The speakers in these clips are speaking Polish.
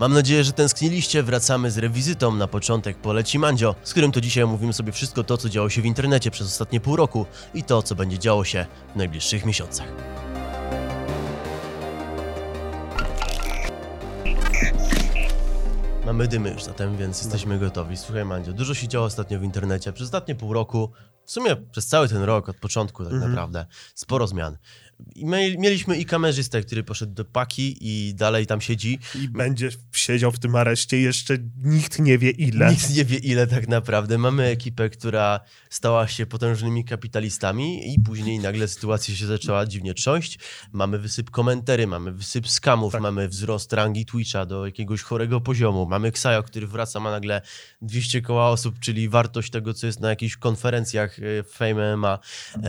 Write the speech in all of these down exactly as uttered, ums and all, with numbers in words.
Mam nadzieję, że tęskniliście, wracamy z rewizytą, na początek poleci Mandzio, z którym to dzisiaj omówimy sobie wszystko to, co działo się w internecie przez ostatnie pół roku i to, co będzie działo się w najbliższych miesiącach. Mamy dymy już zatem, więc jesteśmy gotowi. Słuchaj Mandzio, dużo się działo ostatnio w internecie, przez ostatnie pół roku, w sumie przez cały ten rok, od początku tak mhm. naprawdę, sporo zmian. Mieliśmy i kamerzystę, który poszedł do paki i dalej tam siedzi. I będzie siedział w tym areszcie jeszcze nikt nie wie ile. Nikt nie wie ile tak naprawdę. Mamy ekipę, która stała się potężnymi kapitalistami i później nagle sytuacja się zaczęła dziwnie trząść. Mamy wysyp komentarzy, mamy wysyp skamów, tak. Mamy wzrost rangi Twitcha do jakiegoś chorego poziomu. Mamy Xayoo, który wraca, ma nagle dwieście koła osób, czyli wartość tego, co jest na jakichś konferencjach w Fame M M A.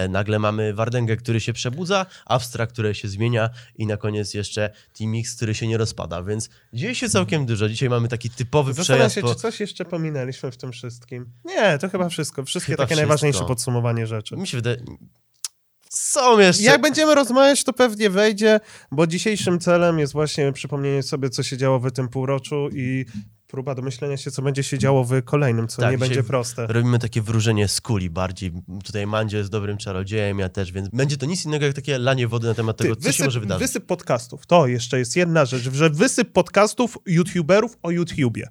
Nagle mamy Wardęgę, który się przebudza, Abstract, które się zmienia i na koniec jeszcze Team X, który się nie rozpada, więc dzieje się całkiem dużo. Dzisiaj mamy taki typowy przejazd. Zastanawiam się, po... czy coś jeszcze pominęliśmy w tym wszystkim. Nie, to chyba wszystko. Wszystkie chyba takie wszystko. Najważniejsze podsumowanie rzeczy. Mi się wydaje... Są jeszcze... Jak będziemy rozmawiać, to pewnie wejdzie, bo dzisiejszym celem jest właśnie przypomnienie sobie, co się działo w tym półroczu i... Próba domyślenia się, co będzie się działo w kolejnym, co tak, nie będzie proste. Robimy takie wróżenie z kuli bardziej. Tutaj Mandzio jest dobrym czarodziejem, ja też, więc będzie to nic innego jak takie lanie wody na temat Ty, tego, co wysyp, się może wydarzyć. Wysyp podcastów. To jeszcze jest jedna rzecz, że wysyp podcastów youtuberów o YouTubie.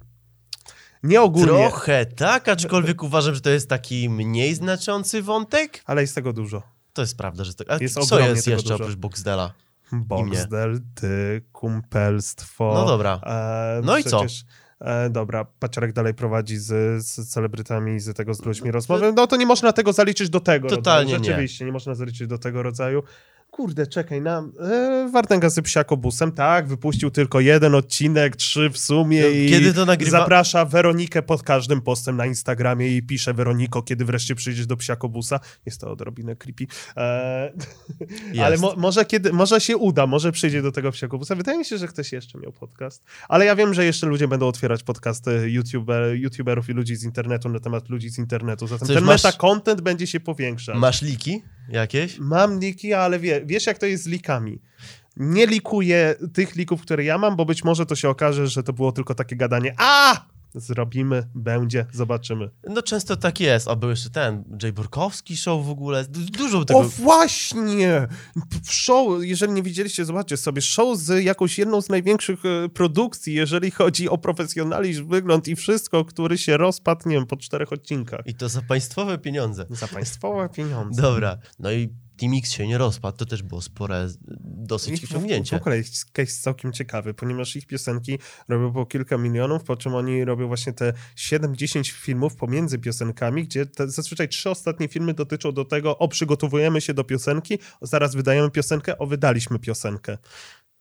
Nie ogólnie. Trochę tak, aczkolwiek uważam, że to jest taki mniej znaczący wątek. Ale jest tego dużo. To jest prawda, że to... A jest co jest jeszcze dużo. Oprócz Boxdela? Boxdel, ty, kumpelstwo. No dobra. E, no i przecież... co? E, dobra, Paciorek dalej prowadzi z, z celebrytami, z tego z ludźmi rozmowy. No to nie można tego zaliczyć do tego Totalnie rodzaju. Rzeczywiście, nie. nie można zaliczyć do tego rodzaju. Kurde, czekaj, nam e, Wardęga z Psiakobusem, tak, wypuścił tylko jeden odcinek, trzy w sumie no, i kiedy to nagrywa... zaprasza Weronikę pod każdym postem na Instagramie i pisze: Weroniko, kiedy wreszcie przyjdziesz do Psiakobusa? Jest to odrobinę creepy. E, ale mo, może, kiedy, może się uda, może przyjdzie do tego Psiakobusa. Wydaje mi się, że ktoś jeszcze miał podcast, ale ja wiem, że jeszcze ludzie będą otwierać podcasty YouTuber, youtuberów i ludzi z internetu na temat ludzi z internetu, zatem Coś ten masz... meta-content będzie się powiększał. Masz liki? Jakieś? Mam liki, ale wie, wiesz jak to jest z likami. Nie likuję tych lików, które ja mam, bo być może to się okaże, że to było tylko takie gadanie. A! Zrobimy, będzie, zobaczymy. No często tak jest. A był jeszcze ten Jay Burkowski show w ogóle. Dużo tego... O właśnie! Show, jeżeli nie widzieliście, zobaczcie sobie. Show z jakąś jedną z największych produkcji, jeżeli chodzi o profesjonalizm, wygląd i wszystko, który się rozpadł, nie wiem, po czterech odcinkach. I to za państwowe pieniądze. Za państwowe pieniądze. Dobra. No i Team X się nie rozpadł, to też było spore dosyć osiągnięcie. W ogóle jest case całkiem ciekawy, ponieważ ich piosenki robią po kilka milionów, po czym oni robią właśnie te siedem dziesięć filmów pomiędzy piosenkami, gdzie te, zazwyczaj trzy ostatnie filmy dotyczą do tego, o przygotowujemy się do piosenki, o, zaraz wydajemy piosenkę, o wydaliśmy piosenkę.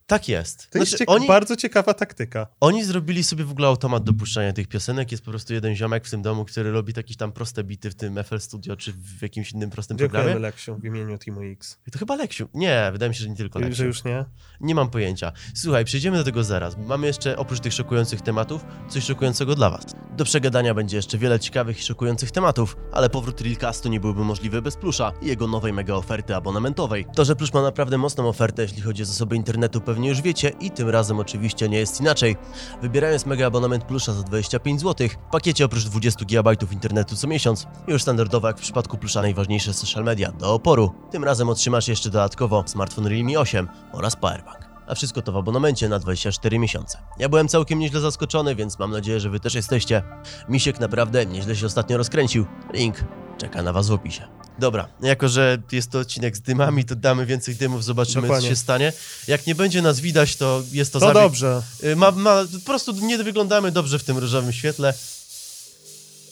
Tak jest. To jest znaczy, cieka- oni, bardzo ciekawa taktyka. Oni zrobili sobie w ogóle automat do puszczania tych piosenek. Jest po prostu jeden ziomek w tym domu, który robi jakieś tam proste bity w tym F L Studio czy w jakimś innym prostym Dziękujemy programie. Dziękujemy Leksiu w imieniu Teamu X. To chyba Leksiu. Nie, wydaje mi się, że nie tylko Leksiu. Że już nie? Nie mam pojęcia. Słuchaj, przejdziemy do tego zaraz. Mamy jeszcze, oprócz tych szokujących tematów, coś szokującego dla was. Do przegadania będzie jeszcze wiele ciekawych i szokujących tematów, ale powrót Realcastu nie byłby możliwy bez Plusza i jego nowej mega oferty abonamentowej. To, że Plusz ma naprawdę mocną ofertę, jeśli chodzi o zasoby internetu, nie już wiecie i tym razem oczywiście nie jest inaczej. Wybierając mega abonament Plusza za dwadzieścia pięć złotych, w pakiecie oprócz dwadzieścia gigabajtów internetu co miesiąc, już standardowo jak w przypadku Plusza najważniejsze social media do oporu. Tym razem otrzymasz jeszcze dodatkowo smartfon Realme osiem oraz powerbank. A wszystko to w abonamencie na dwadzieścia cztery miesiące. Ja byłem całkiem nieźle zaskoczony, więc mam nadzieję, że wy też jesteście. Misiek naprawdę nieźle się ostatnio rozkręcił. Link czeka na was w opisie. Dobra, jako że jest to odcinek z dymami, to damy więcej dymów, zobaczymy Dokładnie. Co się stanie. Jak nie będzie nas widać, to jest to... To zabieg... dobrze. Ma, ma, po prostu nie wyglądamy dobrze w tym różowym świetle.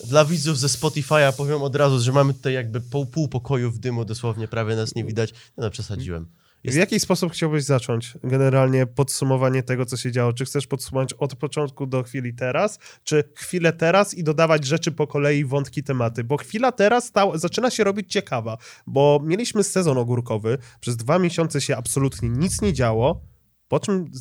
Dla widzów ze Spotify'a powiem od razu, że mamy tutaj jakby pół, pół pokoju w dymu, dosłownie prawie nas nie widać. No, no przesadziłem. Jest... W jaki sposób chciałbyś zacząć generalnie podsumowanie tego, co się działo? Czy chcesz podsumować od początku do chwili teraz, czy chwilę teraz i dodawać rzeczy po kolei, wątki, tematy? Bo chwila teraz ta... zaczyna się robić ciekawa, bo mieliśmy sezon ogórkowy, przez dwa miesiące się absolutnie nic nie działo, po czym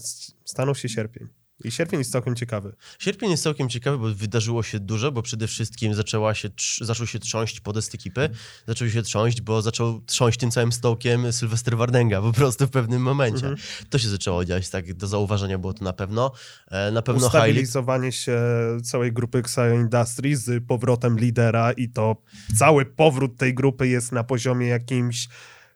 stanął się sierpień. I sierpień jest całkiem ciekawy. Sierpień jest całkiem ciekawy, bo wydarzyło się dużo, bo przede wszystkim zaczęła się, zaczął się trząść podest ekipy. Zaczął się trząść, bo zaczął trząść tym całym stołkiem Sylwester Wardęga po prostu w pewnym momencie. Mhm. To się zaczęło dziać, tak do zauważenia było to na pewno. Na pewno ustabilizowanie się całej grupy Xayoo Industries z powrotem lidera i to cały powrót tej grupy jest na poziomie jakimś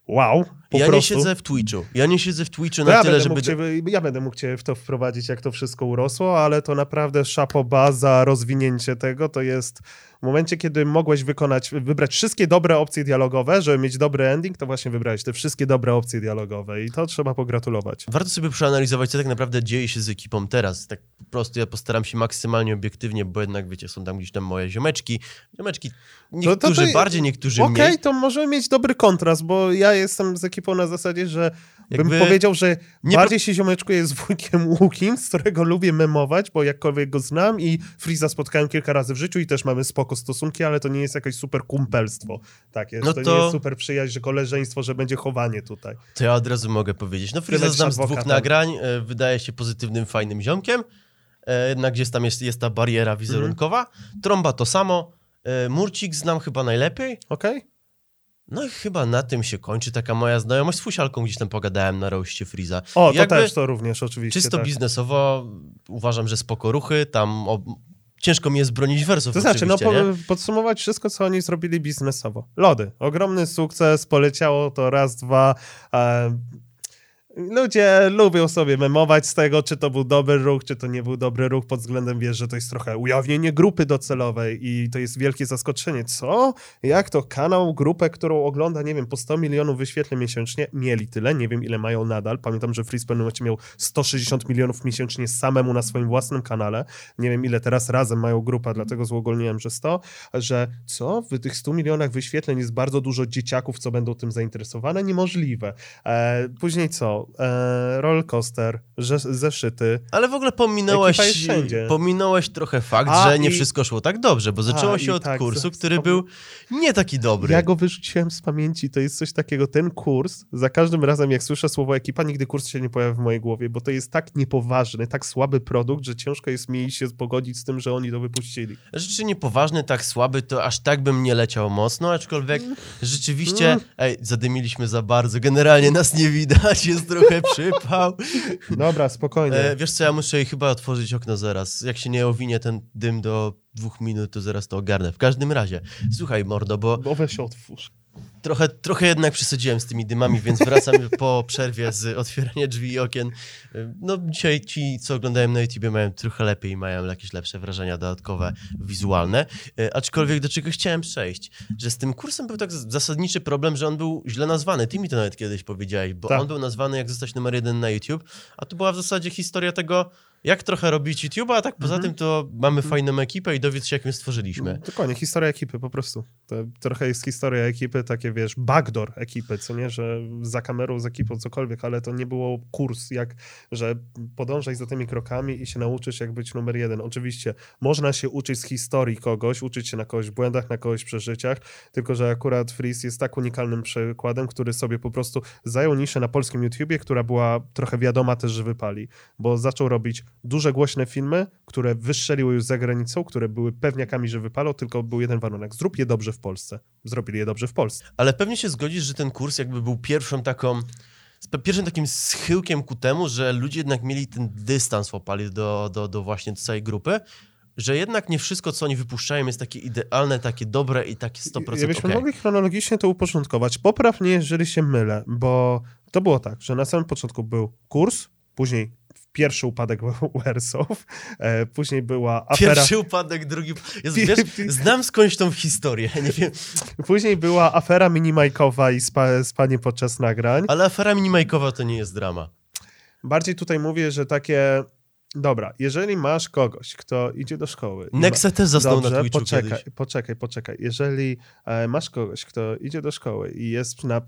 wow. Po ja prostu. nie siedzę w Twitchu. Ja nie siedzę w Twitchu no na ja tyle, żeby... Cię, ja będę mógł cię w to wprowadzić, jak to wszystko urosło, ale to naprawdę chapeau bas za rozwinięcie tego. To jest w momencie, kiedy mogłeś wykonać, wybrać wszystkie dobre opcje dialogowe, żeby mieć dobry ending, to właśnie wybrałeś te wszystkie dobre opcje dialogowe i to trzeba pogratulować. Warto sobie przeanalizować, co tak naprawdę dzieje się z ekipą teraz. Tak po prostu ja postaram się maksymalnie obiektywnie, bo jednak, wiecie, są tam gdzieś tam moje ziomeczki. Ziomeczki, niektórzy to, to, to, bardziej, niektórzy okay, mniej. Okej, to możemy mieć dobry kontrast, bo ja jestem z ekipą na zasadzie, że jakby bym powiedział, że bardziej pro... się ziomeczkuję z wujkiem Łukim, z którego lubię memować, bo jakkolwiek go znam i Friza spotkałem kilka razy w życiu i też mamy spoko stosunki, ale to nie jest jakieś super kumpelstwo. Tak jest. No to... to nie jest super przyjaźń, że koleżeństwo, że będzie chowanie tutaj. To ja od razu mogę powiedzieć. No Friza znam z dwóch nagrań, wydaje się pozytywnym, fajnym ziomkiem, jednak gdzieś tam jest, jest ta bariera wizerunkowa. Mm-hmm. Trąba to samo. Murcik znam chyba najlepiej. Okej. Okay. No i chyba na tym się kończy taka moja znajomość. Z Fusialką gdzieś tam pogadałem na roście Friza. O, to jakby też to również oczywiście. Czysto tak. Biznesowo uważam, że spoko ruchy. Tam ob... ciężko mi jest bronić Wersow. To znaczy, no po, podsumować wszystko, co oni zrobili biznesowo. Lody. Ogromny sukces. Poleciało to raz, dwa... E... Ludzie lubią sobie memować z tego, czy to był dobry ruch, czy to nie był dobry ruch, pod względem, wiesz, że to jest trochę ujawnienie grupy docelowej i to jest wielkie zaskoczenie. Co? Jak to kanał, grupę, którą ogląda, nie wiem, po sto milionów wyświetleń miesięcznie, mieli tyle, nie wiem ile mają nadal. Pamiętam, że Friz w pewnym momencie miał sto sześćdziesiąt milionów miesięcznie samemu na swoim własnym kanale. Nie wiem ile teraz razem mają grupa, dlatego złogolniłem, że sto, że co? W tych stu milionach wyświetleń jest bardzo dużo dzieciaków, co będą tym zainteresowane? Niemożliwe. Eee, później co? Rollercoaster, zeszyty. Ale w ogóle pominąłeś, pominąłeś trochę fakt, a, że nie i... wszystko szło tak dobrze, bo zaczęło a, się od tak, kursu, z... który był nie taki dobry. Ja go wyrzuciłem z pamięci, to jest coś takiego, ten kurs, za każdym razem jak słyszę słowo ekipa, nigdy kurs się nie pojawia w mojej głowie, bo to jest tak niepoważny, tak słaby produkt, że ciężko jest mi się pogodzić z tym, że oni to wypuścili. Rzeczy niepoważny, tak słaby, to aż tak bym nie leciał mocno, aczkolwiek mm. rzeczywiście, mm. ej, zadymiliśmy za bardzo, generalnie nas nie widać, jest trochę przypał. Dobra, spokojnie. E, wiesz co, ja muszę chyba otworzyć okno zaraz. Jak się nie owinie ten dym do dwóch minut, to zaraz to ogarnę. W każdym razie, słuchaj mordo, bo... Bo weź się otwórz. Trochę, trochę jednak przesadziłem z tymi dymami, więc wracam po przerwie z otwierania drzwi i okien. No dzisiaj ci, co oglądają na YouTubie, mają trochę lepiej i mają jakieś lepsze wrażenia dodatkowe, wizualne. E, aczkolwiek do czego chciałem przejść, że z tym kursem był tak zasadniczy problem, że on był źle nazwany. Ty mi to nawet kiedyś powiedziałeś, bo tak. On był nazwany jak zostać numer jeden na YouTube, a to była w zasadzie historia tego, jak trochę robić YouTube'a, a tak poza mm-hmm. tym to mamy fajną ekipę i dowiedz się, jak my stworzyliśmy. Dokładnie, historia ekipy po prostu. To trochę jest historia ekipy, takie wiesz, backdoor ekipy, co nie, że za kamerą, za ekipą, cokolwiek, ale to nie było kurs, jak, że podążaj za tymi krokami i się nauczysz, jak być numer jeden. Oczywiście można się uczyć z historii kogoś, uczyć się na kogoś błędach, na kogoś przeżyciach, tylko że akurat Friz jest tak unikalnym przykładem, który sobie po prostu zajął niszę na polskim YouTubie, która była trochę wiadoma też, że wypali, bo zaczął robić duże, głośne filmy, które wystrzeliły już za granicą, które były pewniakami, że wypalą, tylko był jeden warunek. Zrób je dobrze w Polsce. Zrobili je dobrze w Polsce. Ale pewnie się zgodzisz, że ten kurs jakby był pierwszą taką, pierwszym takim schyłkiem ku temu, że ludzie jednak mieli ten dystans łapali do, do, do właśnie całej grupy, że jednak nie wszystko, co oni wypuszczają, jest takie idealne, takie dobre i takie sto procent. Jakbyśmy okay. mogli chronologicznie to uporządkować. Popraw mnie, jeżeli się mylę, bo to było tak, że na samym początku był kurs, później pierwszy upadek był Wersow, e, później była afera... Pierwszy upadek, drugi... Jezu, wiesz, znam skądś tą historię, nie wiem. Później była afera mini-majkowa i spa, spanie podczas nagrań. Ale afera mini-majkowa to nie jest drama. Bardziej tutaj mówię, że takie... Dobra, jeżeli masz kogoś, kto idzie do szkoły... Nexa ma... też zasnął Dobrze, na Twitchu poczekaj, kiedyś. Poczekaj, poczekaj. Jeżeli e, masz kogoś, kto idzie do szkoły i jest na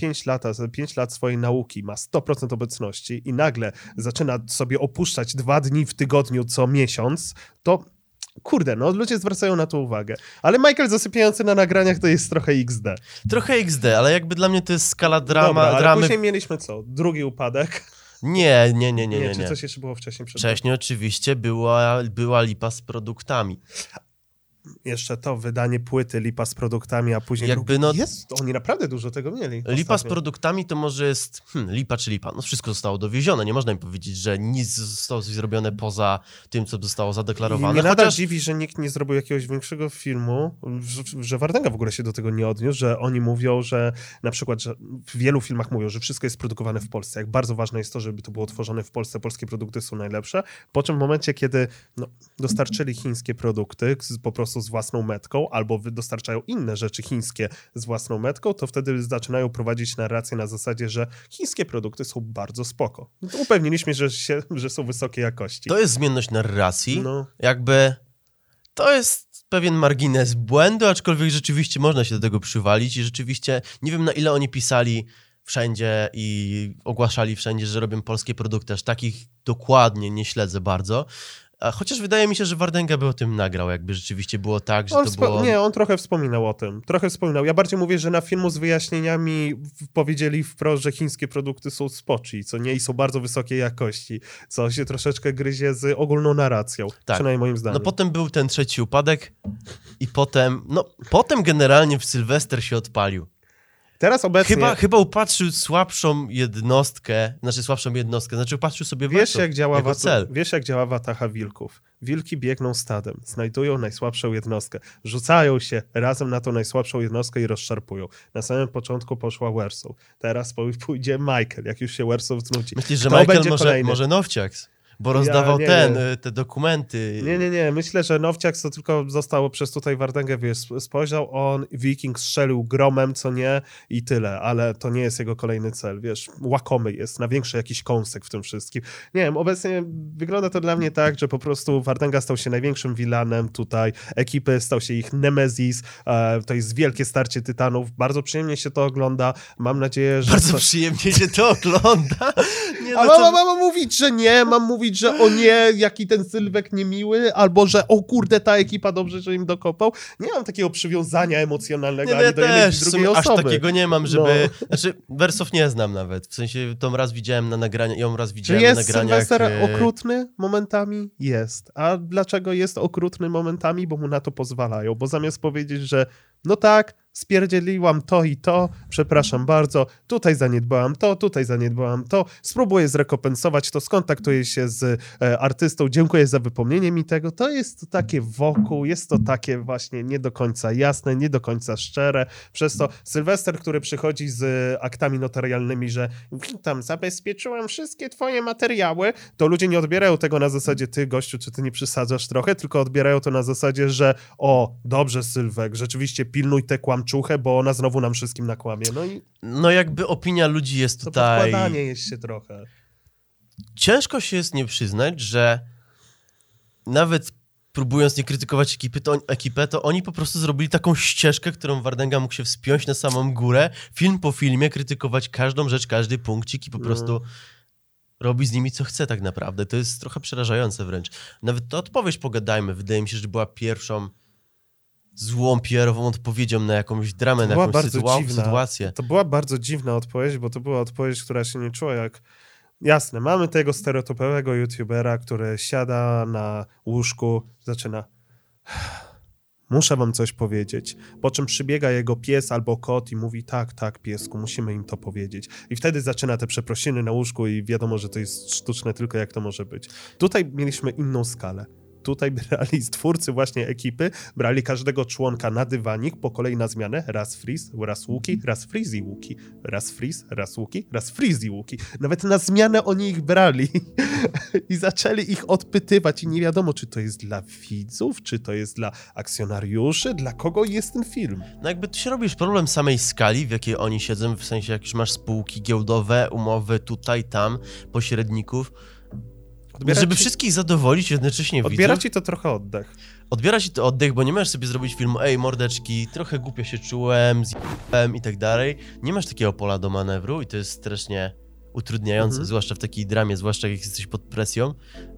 pięć lat swojej nauki, ma sto procent obecności i nagle zaczyna sobie opuszczać dwa dni w tygodniu co miesiąc, to... Kurde, no ludzie zwracają na to uwagę. Ale Michael zasypiający na nagraniach to jest trochę iks de. Trochę iks de, ale jakby dla mnie to jest skala drama, Dobra, ale dramy... Później mieliśmy co? Drugi upadek... Nie, nie, nie, nie, nie. nie. Czy coś jeszcze było wcześniej? Przed wcześniej roku? Oczywiście była, była lipa z produktami. Jeszcze to wydanie płyty lipa z produktami, a później jakby no, jest, oni naprawdę dużo tego mieli. Lipa ostatnio. Z produktami to może jest hmm, lipa czy lipa, no wszystko zostało dowiezione, nie można im powiedzieć, że nic zostało zrobione poza tym, co zostało zadeklarowane. I mnie nadal Chociaż... dziwi, że nikt nie zrobił jakiegoś większego filmu, że, że Wardęga w ogóle się do tego nie odniósł, że oni mówią, że na przykład, że w wielu filmach mówią, że wszystko jest produkowane w Polsce, jak bardzo ważne jest to, żeby to było tworzone w Polsce, polskie produkty są najlepsze, po czym w momencie, kiedy no, dostarczyli chińskie produkty po prostu z własną metką, albo dostarczają inne rzeczy chińskie z własną metką, to wtedy zaczynają prowadzić narrację na zasadzie, że chińskie produkty są bardzo spoko. Upewniliśmy że się, że są wysokiej jakości. To jest zmienność narracji. No. Jakby to jest pewien margines błędu, aczkolwiek rzeczywiście można się do tego przywalić i rzeczywiście nie wiem, na ile oni pisali wszędzie i ogłaszali wszędzie, że robią polskie produkty. Aż takich dokładnie nie śledzę bardzo. Chociaż wydaje mi się, że Wardęga by o tym nagrał, jakby rzeczywiście było tak, że on to było... Nie, on trochę wspominał o tym. Trochę wspominał. Ja bardziej mówię, że na filmu z wyjaśnieniami powiedzieli wprost, że chińskie produkty są spoczy, co nie, i są bardzo wysokiej jakości, co się troszeczkę gryzie z ogólną narracją, tak. Przynajmniej moim zdaniem. No potem był ten trzeci upadek i potem, no potem generalnie w Sylwester się odpalił. Teraz obecnie... Chyba, chyba upatrzył słabszą jednostkę, znaczy słabszą jednostkę, znaczy upatrzył sobie wiesz, Wersow, jak działa jako watu, cel. Wiesz, jak działa watacha wilków. Wilki biegną stadem, znajdują najsłabszą jednostkę, rzucają się razem na tą najsłabszą jednostkę i rozszarpują. Na samym początku poszła Wersow. Teraz pójdzie Michael, jak już się Wersow znudzi. Myślisz, że Kto Michael może, może Nowciak? Bo rozdawał ja, nie, ten, nie. te dokumenty. Nie, nie, nie. Myślę, że Nowciak, co tylko zostało przez tutaj Wardęgę, wiesz, spojrzał, on, Wiking strzelił gromem, co nie, i tyle, ale to nie jest jego kolejny cel, wiesz, łakomy jest, na większy jakiś kąsek w tym wszystkim. Nie wiem, obecnie wygląda to dla mnie tak, że po prostu Wardęga stał się największym vilanem tutaj, ekipy, stał się ich nemesis, e, to jest wielkie starcie tytanów, bardzo przyjemnie się to ogląda, mam nadzieję, że... Bardzo to... przyjemnie się to ogląda? Nie, no, a mama, to... mama mówić, że nie, mam mówić, że o nie, jaki ten Sylwek niemiły, albo że o kurde, ta ekipa dobrze, że im dokopał. Nie mam takiego przywiązania emocjonalnego nie, ani ja do jednej też, drugiej osoby. Aż takiego nie mam, żeby... No. Znaczy, Wersow nie znam nawet. W sensie, tą raz widziałem na nagraniach, ją raz widziałem na nagraniach. Czy jest Sylwester okrutny momentami? Jest. A dlaczego jest okrutny momentami? Bo mu na to pozwalają. Bo zamiast powiedzieć, że no tak, spierdzieliłam to i to, przepraszam bardzo, tutaj zaniedbałam to, tutaj zaniedbałam to, spróbuję zrekompensować to, skontaktuję się z e, artystą, dziękuję za wypomnienie mi tego, to jest to takie wokół, jest to takie właśnie nie do końca jasne, nie do końca szczere, przez to Sylwester, który przychodzi z aktami notarialnymi, że witam, zabezpieczyłem wszystkie twoje materiały, to ludzie nie odbierają tego na zasadzie, ty gościu, czy ty nie przesadzasz trochę, tylko odbierają to na zasadzie, że o, dobrze Sylwek, rzeczywiście pilnuj te kłamstwa, czuchę, bo ona znowu nam wszystkim nakłamie. No i no jakby opinia ludzi jest tutaj... To podkładanie jest się trochę. Ciężko się jest nie przyznać, że nawet próbując nie krytykować ekipy, to, ekipę, to oni po prostu zrobili taką ścieżkę, którą Wardęga mógł się wspiąć na samą górę, film po filmie, krytykować każdą rzecz, każdy punkcik i po prostu mm. robi z nimi co chce tak naprawdę. To jest trochę przerażające wręcz. Nawet ta odpowiedź Pogadajmy, wydaje mi się, że była pierwszą złą P R-ową odpowiedzią na jakąś dramę, na jakąś sytuację, sytuację. To była bardzo dziwna odpowiedź, bo to była odpowiedź, która się nie czuła jak... Jasne, mamy tego stereotypowego youtubera, który siada na łóżku, zaczyna... Muszę wam coś powiedzieć. Po czym przybiega jego pies albo kot i mówi tak, tak, piesku, musimy im to powiedzieć. I wtedy zaczyna te przeprosiny na łóżku i wiadomo, że to jest sztuczne tylko jak to może być. Tutaj mieliśmy inną skalę. Tutaj brali twórcy właśnie ekipy, brali każdego członka na dywanik po kolei na zmianę. Raz Friz, raz Łuki, raz Friz i Łuki. Raz Friz, raz Łuki, raz Friz i Łuki. Nawet na zmianę oni ich brali i zaczęli ich odpytywać i nie wiadomo, czy to jest dla widzów, czy to jest dla akcjonariuszy, dla kogo jest ten film. No jakby tu się robisz problem samej skali, w jakiej oni siedzą, w sensie jak już masz spółki giełdowe, umowy tutaj, tam, pośredników. Odbiera żeby ci... wszystkich zadowolić, jednocześnie widzę. Odbiera ci to trochę oddech. Odbiera ci to oddech, bo nie możesz sobie zrobić filmu ej, mordeczki, trochę głupio się czułem, zjebałem i tak dalej. Nie masz takiego pola do manewru i to jest strasznie utrudniające, mhm. zwłaszcza w takiej dramie, zwłaszcza jak jesteś pod presją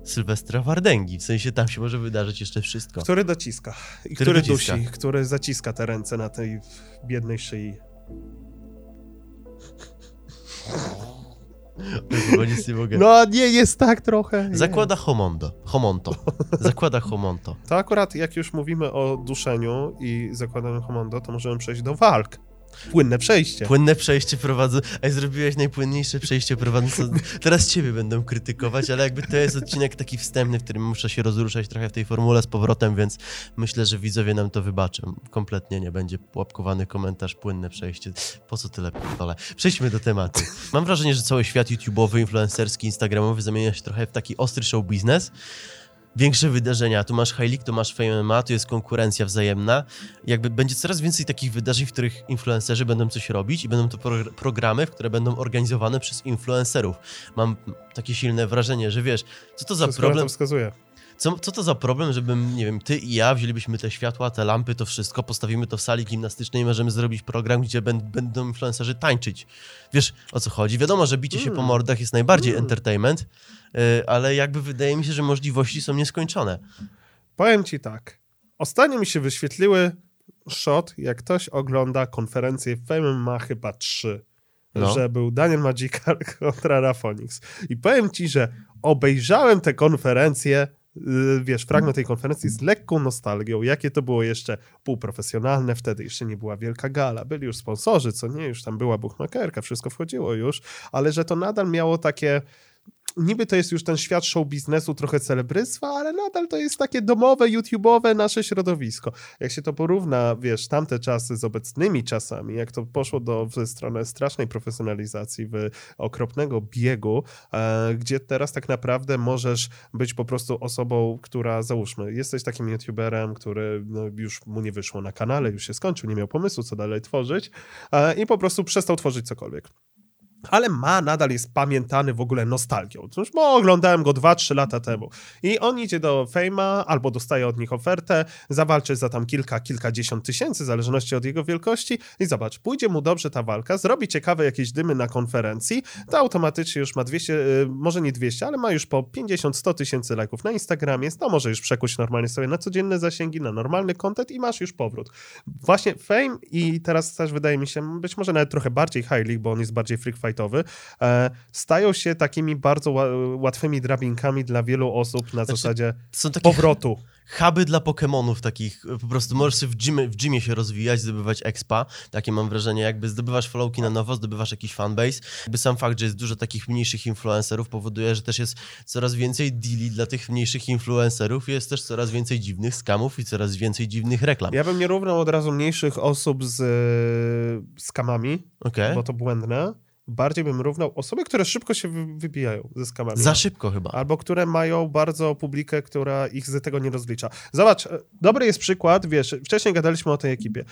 Sylwestra Wardęgi. W sensie tam się może wydarzyć jeszcze wszystko. Który dociska i który, który dociska. dusi, który zaciska te ręce na tej biednej szyi. Chyba nic nie mogę. No nie, jest tak trochę. Zakłada homondo, homonto. Zakłada homonto. To akurat jak już mówimy o duszeniu i zakładaniu homondo, to możemy przejść do walk. Płynne przejście. Płynne przejście prowadzę. Ej, zrobiłeś najpłynniejsze przejście prowadzące. Teraz ciebie będę krytykować, ale jakby to jest odcinek taki wstępny, w którym muszę się rozruszać trochę w tej formule z powrotem, więc myślę, że widzowie nam to wybaczą. Kompletnie nie będzie łapkowany komentarz płynne przejście. Po co tyle p***ole? Przejdźmy do tematu. Mam wrażenie, że cały świat YouTube'owy, influencerski, instagramowy zamienia się trochę w taki ostry show biznes. Większe wydarzenia, tu masz High League, tu masz Fame M M A, tu jest konkurencja wzajemna. Jakby będzie coraz więcej takich wydarzeń, w których influencerzy będą coś robić i będą to pro programy, które będą organizowane przez influencerów. Mam takie silne wrażenie, że wiesz, co to za Wszystko problem... wskazuje. Co, co to za problem, żebym, nie wiem, ty i ja wzięlibyśmy te światła, te lampy, to wszystko, postawimy to w sali gimnastycznej i możemy zrobić program, gdzie ben, będą influencerzy tańczyć. Wiesz, o co chodzi? Wiadomo, że bicie mm. się po mordach jest najbardziej mm. entertainment, yy, ale jakby wydaje mi się, że możliwości są nieskończone. Powiem ci tak. Ostatnio mi się wyświetliły shot, jak ktoś ogląda konferencję Fame M M A chyba trzy, no. Że był Daniel Magical kontra Rafonix. I powiem ci, że obejrzałem tę konferencję, wiesz, fragment tej konferencji z lekką nostalgią, jakie to było jeszcze półprofesjonalne, wtedy jeszcze nie była wielka gala, byli już sponsorzy, co nie, już tam była buchmakerka, wszystko wchodziło już, ale że to nadal miało takie, niby to jest już ten świat show biznesu, trochę celebryctwa, ale nadal to jest takie domowe, YouTube'owe nasze środowisko. Jak się to porówna, wiesz, tamte czasy z obecnymi czasami, jak to poszło do, w stronę strasznej profesjonalizacji, w okropnego biegu, e, gdzie teraz tak naprawdę możesz być po prostu osobą, która, załóżmy, jesteś takim YouTuberem, który no, już mu nie wyszło na kanale, już się skończył, nie miał pomysłu, co dalej tworzyć e, i po prostu przestał tworzyć cokolwiek. Ale ma nadal jest pamiętany w ogóle nostalgią. Cóż, bo oglądałem go dwa trzy lata temu. I on idzie do Fame'a, albo dostaje od nich ofertę, zawalczy za tam kilka, kilkadziesiąt tysięcy, w zależności od jego wielkości. I zobacz, pójdzie mu dobrze ta walka, zrobi ciekawe jakieś dymy na konferencji, to automatycznie już ma dwieście, może nie dwieście, ale ma już po pięćdziesiąt sto tysięcy lajków na Instagramie, to może już przekuć normalnie sobie na codzienne zasięgi, na normalny content i masz już powrót. Właśnie Fame i teraz też wydaje mi się, być może nawet trochę bardziej High League, bo on jest bardziej freak fight stają się takimi bardzo łatwymi drabinkami dla wielu osób na znaczy, zasadzie są takie powrotu. Huby dla Pokemonów takich, po prostu możesz się w gymie, w gymie się rozwijać, zdobywać expa, takie mam wrażenie, jakby zdobywasz followki na nowo, zdobywasz jakiś fanbase, jakby sam fakt, że jest dużo takich mniejszych influencerów powoduje, że też jest coraz więcej deali dla tych mniejszych influencerów, jest też coraz więcej dziwnych skamów i coraz więcej dziwnych reklam. Ja bym nie równał od razu mniejszych osób z y, skamami, okay. Bo to błędne. Bardziej bym równał osoby, które szybko się wybijają ze skamami. Za szybko chyba. Albo które mają bardzo publikę, która ich z tego nie rozlicza. Zobacz, dobry jest przykład, wiesz, wcześniej gadaliśmy o tej ekipie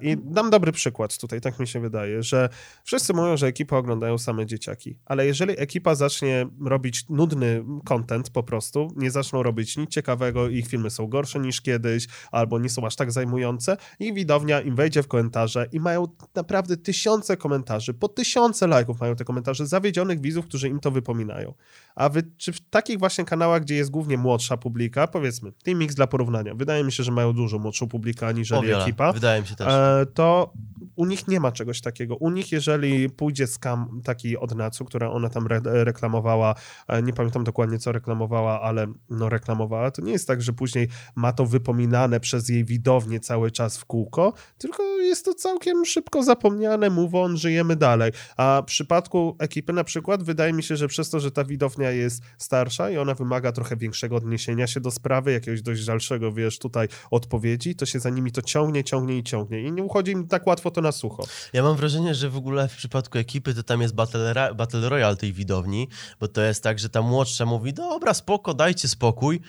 i dam dobry przykład tutaj, tak mi się wydaje, że wszyscy mówią, że ekipę oglądają same dzieciaki, ale jeżeli ekipa zacznie robić nudny content po prostu, nie zaczną robić nic ciekawego, ich filmy są gorsze niż kiedyś, albo nie są aż tak zajmujące i widownia im wejdzie w komentarze i mają naprawdę tysiące komentarzy, po tysiące lajków mają te komentarze zawiedzionych widzów, którzy im to wypominają. A wy, czy w takich właśnie kanałach, gdzie jest głównie młodsza publika, powiedzmy, Team X dla porównania, wydaje mi się, że mają dużo młodszą publikę aniżeli ekipa, wydaje mi się też. To u nich nie ma czegoś takiego. U nich, jeżeli pójdzie skam taki od Natsu, która ona tam re reklamowała, nie pamiętam dokładnie, co reklamowała, ale no reklamowała, to nie jest tak, że później ma to wypominane przez jej widownię cały czas w kółko, tylko jest to całkiem szybko zapomniane, move on, żyjemy dalej. A w przypadku ekipy na przykład wydaje mi się, że przez to, że ta widownia jest starsza i ona wymaga trochę większego odniesienia się do sprawy, jakiegoś dojrzalszego, wiesz, tutaj odpowiedzi, to się za nimi to ciągnie, ciągnie i ciągnie i nie uchodzi im tak łatwo to na sucho. Ja mam wrażenie, że w ogóle w przypadku ekipy to tam jest battle, battle royale tej widowni, bo to jest tak, że ta młodsza mówi, dobra, spoko, dajcie spokój,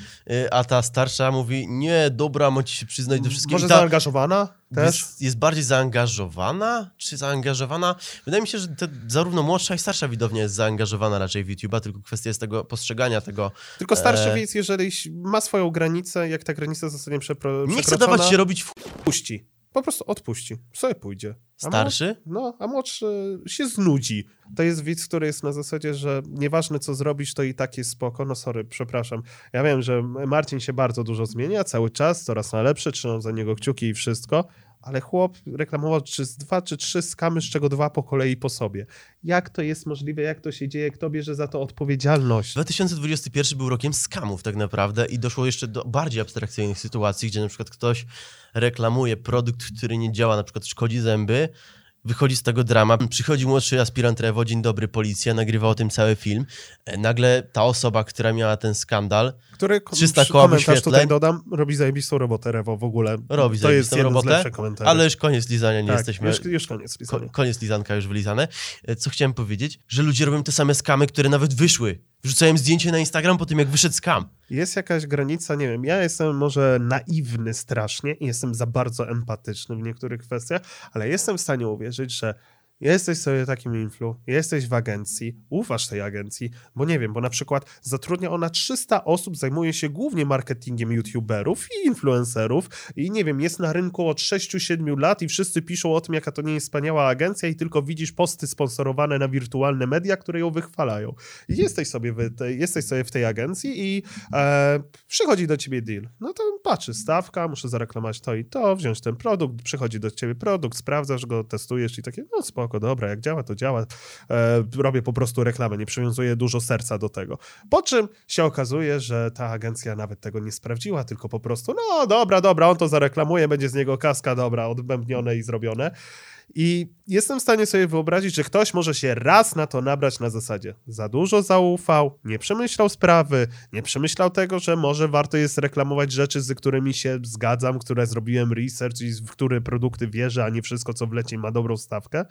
a ta starsza mówi, nie, dobra, macie się przyznać do wszystkiego. Może ta... zaangażowana? Jest, jest bardziej zaangażowana? Czy zaangażowana? Wydaje mi się, że te, zarówno młodsza i starsza widownia jest zaangażowana raczej w YouTube'a, tylko kwestia jest tego postrzegania tego. Tylko starszy e... widz, jeżeli ma swoją granicę, jak ta granica zostanie przekroczona... Nie chce dawać się robić w puści. Po prostu odpuści. Sobie pójdzie. A starszy? No, a młodszy się znudzi. To jest widz, który jest na zasadzie, że nieważne co zrobisz, to i tak jest spoko. No sorry, przepraszam. Ja wiem, że Marcin się bardzo dużo zmienia, cały czas, coraz na lepsze, trzymam za niego kciuki i wszystko, ale chłop reklamował czy z dwa czy trzy skamy, z czego dwa po kolei po sobie. Jak to jest możliwe, jak to się dzieje, kto bierze za to odpowiedzialność? dwa tysiące dwudziesty pierwszy był rokiem skamów tak naprawdę i doszło jeszcze do bardziej abstrakcyjnych sytuacji, gdzie na przykład ktoś reklamuje produkt, który nie działa, na przykład szkodzi zęby, wychodzi z tego drama, przychodzi młodszy aspirant Revo, dzień dobry, policja, nagrywa o tym cały film. Nagle ta osoba, która miała ten skandal, który kom- komentarz tutaj dodam, robi zajebistą robotę Revo w ogóle. Robi to jest jeden robotę, z lepszych komentarzy. Ale już koniec lizania, nie tak, jesteśmy... Już, już koniec lizania. Koniec lizanka już wylizane. Co chciałem powiedzieć, że ludzie robią te same skamy, które nawet wyszły. Wrzucałem zdjęcie na Instagram po tym, jak wyszedł skam. Jest jakaś granica, nie wiem, ja jestem może naiwny strasznie i jestem za bardzo empatyczny w niektórych kwestiach, ale jestem w stanie uwierzyć, że jesteś sobie takim influ, jesteś w agencji, ufasz tej agencji, bo nie wiem, bo na przykład zatrudnia ona trzysta osób, zajmuje się głównie marketingiem youtuberów i influencerów i nie wiem, jest na rynku od sześciu do siedmiu lat i wszyscy piszą o tym, jaka to nie jest wspaniała agencja i tylko widzisz posty sponsorowane na wirtualne media, które ją wychwalają. I jesteś sobie w, te, jesteś sobie w tej agencji i e, przychodzi do ciebie deal. No to patrzy, stawka, muszę zareklamować to i to, wziąć ten produkt, przychodzi do ciebie produkt, sprawdzasz go, testujesz i takie, no spoko. Dobra, jak działa, to działa. E, robię po prostu reklamę, nie przywiązuję dużo serca do tego. Po czym się okazuje, że ta agencja nawet tego nie sprawdziła, tylko po prostu, no dobra, dobra, on to zareklamuje, będzie z niego kaska, dobra, odbębnione i zrobione. I jestem w stanie sobie wyobrazić, że ktoś może się raz na to nabrać na zasadzie za dużo zaufał, nie przemyślał sprawy, nie przemyślał tego, że może warto jest reklamować rzeczy, z którymi się zgadzam, które zrobiłem research i w które produkty wierzę, a nie wszystko, co wleci ma dobrą stawkę.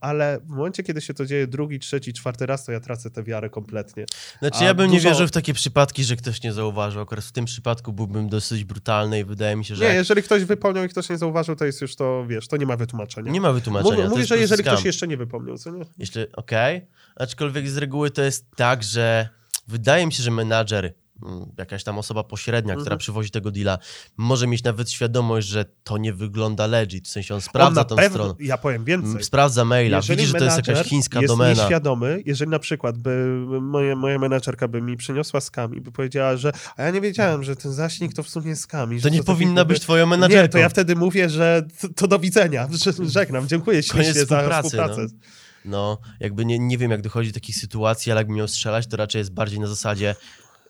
Ale w momencie, kiedy się to dzieje drugi, trzeci, czwarty raz, to ja tracę tę wiarę kompletnie. Znaczy a ja bym dużo... nie wierzył w takie przypadki, że ktoś nie zauważył. Akurat w tym przypadku byłbym dosyć brutalny i wydaje mi się, że... Nie, jeżeli ktoś wypełniał i ktoś nie zauważył, to jest już to, wiesz, to nie ma wytłumaczenia. Nie ma wytłumaczenia. Mów, mówię, że jeżeli skam. Ktoś jeszcze nie wypomniał, co nie? Jeszcze, okej. Okay. Aczkolwiek z reguły to jest tak, że wydaje mi się, że menadżer, jakaś tam osoba pośrednia, mm-hmm. która przywozi tego deala, może mieć nawet świadomość, że to nie wygląda legit. W sensie on sprawdza on tą pewno, stronę. Ja powiem więcej. Sprawdza maila. Jeżeli widzi, że to jest jakaś chińska jest domena. Jest nieświadomy, jeżeli na przykład by moja, moja menadżerka by mi przyniosła skam i by powiedziała, że a ja nie wiedziałem, że ten zaśnik to w sumie jest skam. To nie to powinna być twoją menadżerką. Nie, to ja wtedy mówię, że to, to do widzenia. Żegnam, dziękuję ślicznie za współpracę. No. no, jakby nie, nie wiem, jak dochodzi do takich sytuacji, ale jakby miał strzelać, to raczej jest bardziej na zasadzie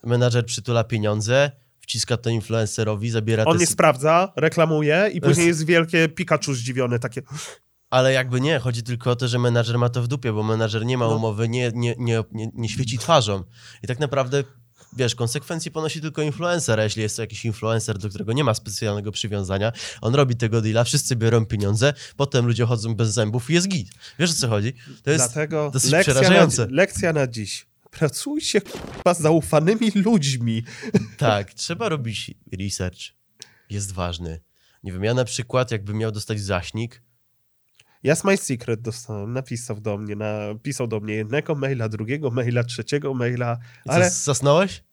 menadżer przytula pieniądze, wciska to influencerowi, zabiera... On te... nie sprawdza, reklamuje i później jest wielkie Pikachu zdziwione, takie... Ale jakby nie, chodzi tylko o to, że menadżer ma to w dupie, bo menadżer nie ma umowy, nie, nie, nie, nie, nie świeci twarzą. I tak naprawdę, wiesz, konsekwencje ponosi tylko influencer, a jeśli jest to jakiś influencer, do którego nie ma specjalnego przywiązania, on robi tego deala, wszyscy biorą pieniądze, potem ludzie chodzą bez zębów i jest git. Wiesz, o co chodzi? To jest Dlatego dosyć lekcja przerażające. Na, lekcja na dziś. Pracujcie z zaufanymi ludźmi. Tak, trzeba robić research. Jest ważny. Nie wiem, ja na przykład jakbym miał dostać zaśnik. Ja Smile Secret dostałem, napisał do mnie, napisał do mnie jednego maila, drugiego maila, trzeciego maila, ale... Co, zasnąłeś?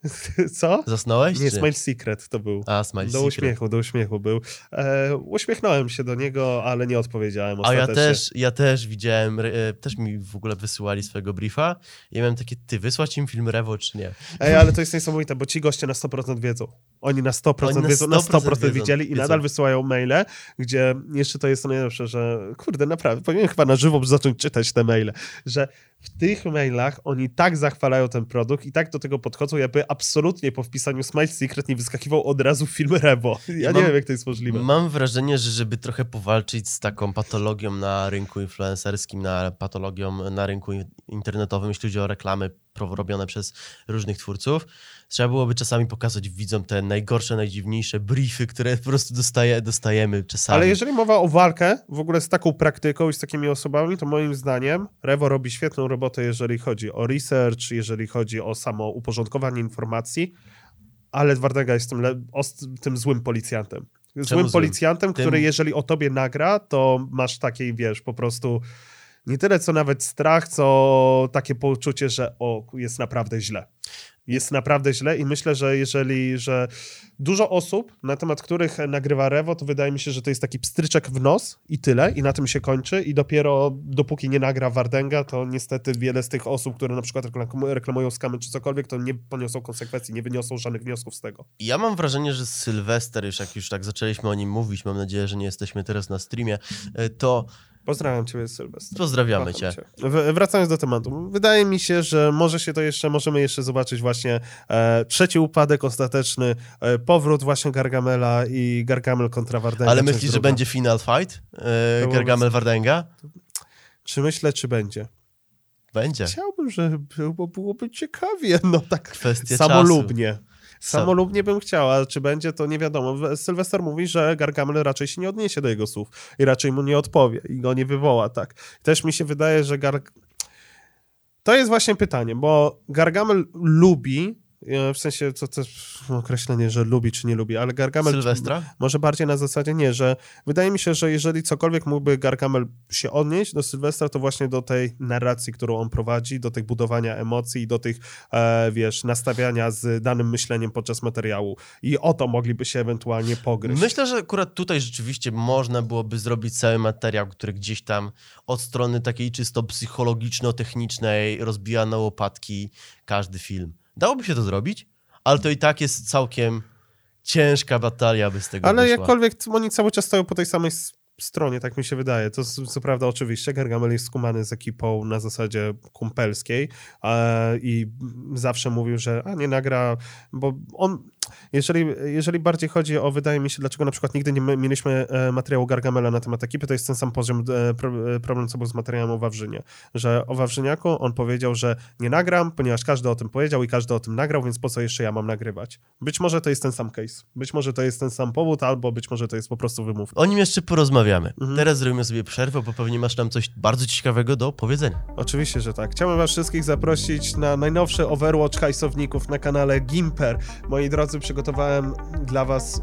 Co? Zasnąłeś? Nie, czy? Smile Secret to był. A, Smile do Secret. Do uśmiechu, do uśmiechu był. E, uśmiechnąłem się do niego, ale nie odpowiedziałem ostatecznie. A ja też, ja też widziałem, e, też mi w ogóle wysyłali swojego briefa i ja miałem takie, ty, wysłać im film Revo, czy nie? Ej, ale to jest niesamowite, bo ci goście na sto procent wiedzą. Oni na sto procent, Oni na sto procent wiedzą, na sto procent wiedzą, widzieli wiedzą. I nadal wysyłają maile, gdzie jeszcze to jest to najlepsze, że kurde, naprawdę, powinienem chyba na żywo zacząć czytać te maile, że w tych mailach oni tak zachwalają ten produkt i tak do tego podchodzą, jakby absolutnie po wpisaniu Smile Secret nie wyskakiwał od razu film Revo. Ja mam, nie wiem, jak to jest możliwe. Mam wrażenie, że żeby trochę powalczyć z taką patologią na rynku influencerskim, na patologią na rynku internetowym, jeśli chodzi o reklamy robione przez różnych twórców, trzeba byłoby czasami pokazać widzom te najgorsze, najdziwniejsze briefy, które po prostu dostaje, dostajemy czasami. Ale jeżeli mowa o walkę w ogóle z taką praktyką i z takimi osobami, to moim zdaniem Revo robi świetną robotę, jeżeli chodzi o research, jeżeli chodzi o samo uporządkowanie informacji, ale Wardęga jest tym, le- ost- tym złym policjantem. Złym, złym policjantem, tym... który jeżeli o tobie nagra, to masz takiej, wiesz, po prostu... Nie tyle, co nawet strach, co takie poczucie, że o, jest naprawdę źle. jest naprawdę źle i myślę, że jeżeli że dużo osób, na temat których nagrywa Revo, to wydaje mi się, że to jest taki pstryczek w nos i tyle, i na tym się kończy, i dopiero dopóki nie nagra Wardęga, to niestety wiele z tych osób, które na przykład reklamują skamy czy cokolwiek, to nie poniosą konsekwencji, nie wyniosą żadnych wniosków z tego. Ja mam wrażenie, że Sylwester, już jak już tak zaczęliśmy o nim mówić, mam nadzieję, że nie jesteśmy teraz na streamie, to... Pozdrawiam cię, Sylwester. Pozdrawiamy cię. cię. Wracając do tematu. Wydaje mi się, że może się to jeszcze, możemy jeszcze zobaczyć właśnie e, trzeci upadek ostateczny, e, powrót właśnie Gargamela i Gargamel kontra Wardęga. Ale myślisz, że będzie final fight? E, Gargamel Wardęga? Czy myślę, czy będzie? Będzie. Chciałbym, żeby było, byłoby ciekawie. No tak Kwestia samolubnie. Czasu. Samolubnie bym chciała, czy będzie, to nie wiadomo. Sylwester mówi, że Gargamel raczej się nie odniesie do jego słów i raczej mu nie odpowie i go nie wywoła, tak. Też mi się wydaje, że Garg... To jest właśnie pytanie, bo Gargamel lubi, w sensie, co to określenie, że lubi czy nie lubi, ale Gargamel... Sylwestra? Może bardziej na zasadzie nie, że wydaje mi się, że jeżeli cokolwiek mógłby Gargamel się odnieść do Sylwestra, to właśnie do tej narracji, którą on prowadzi, do tych budowania emocji i do tych, e, wiesz, nastawiania z danym myśleniem podczas materiału. I o to mogliby się ewentualnie pogryźć. Myślę, że akurat tutaj rzeczywiście można byłoby zrobić cały materiał, który gdzieś tam od strony takiej czysto psychologiczno-technicznej rozbija na łopatki każdy film. Dałoby się to zrobić, ale to i tak jest całkiem ciężka batalia, by z tego ale wyszła. Jakkolwiek oni cały czas stoją po tej samej stronie, tak mi się wydaje. To co prawda oczywiście Gargamel jest skumany z ekipą na zasadzie kumpelskiej e, i zawsze mówił, że a nie nagra, bo on... Jeżeli, jeżeli bardziej chodzi o, wydaje mi się, dlaczego na przykład nigdy nie mieliśmy materiału Gargamela na temat ekipy, to jest ten sam poziom problem, co był z materiałem o Wawrzynie. Że o Wawrzyniaku on powiedział, że nie nagram, ponieważ każdy o tym powiedział i każdy o tym nagrał, więc po co jeszcze ja mam nagrywać? Być może to jest ten sam case, być może to jest ten sam powód, albo być może to jest po prostu wymówka. O nim jeszcze porozmawiamy. Mhm. Teraz zrobimy sobie przerwę, bo pewnie masz tam coś bardzo ciekawego do powiedzenia. Oczywiście, że tak. Chciałbym was wszystkich zaprosić na najnowszy Overwatch hajsowników na kanale Gimper. Moi drodzy, przygotowałem dla was,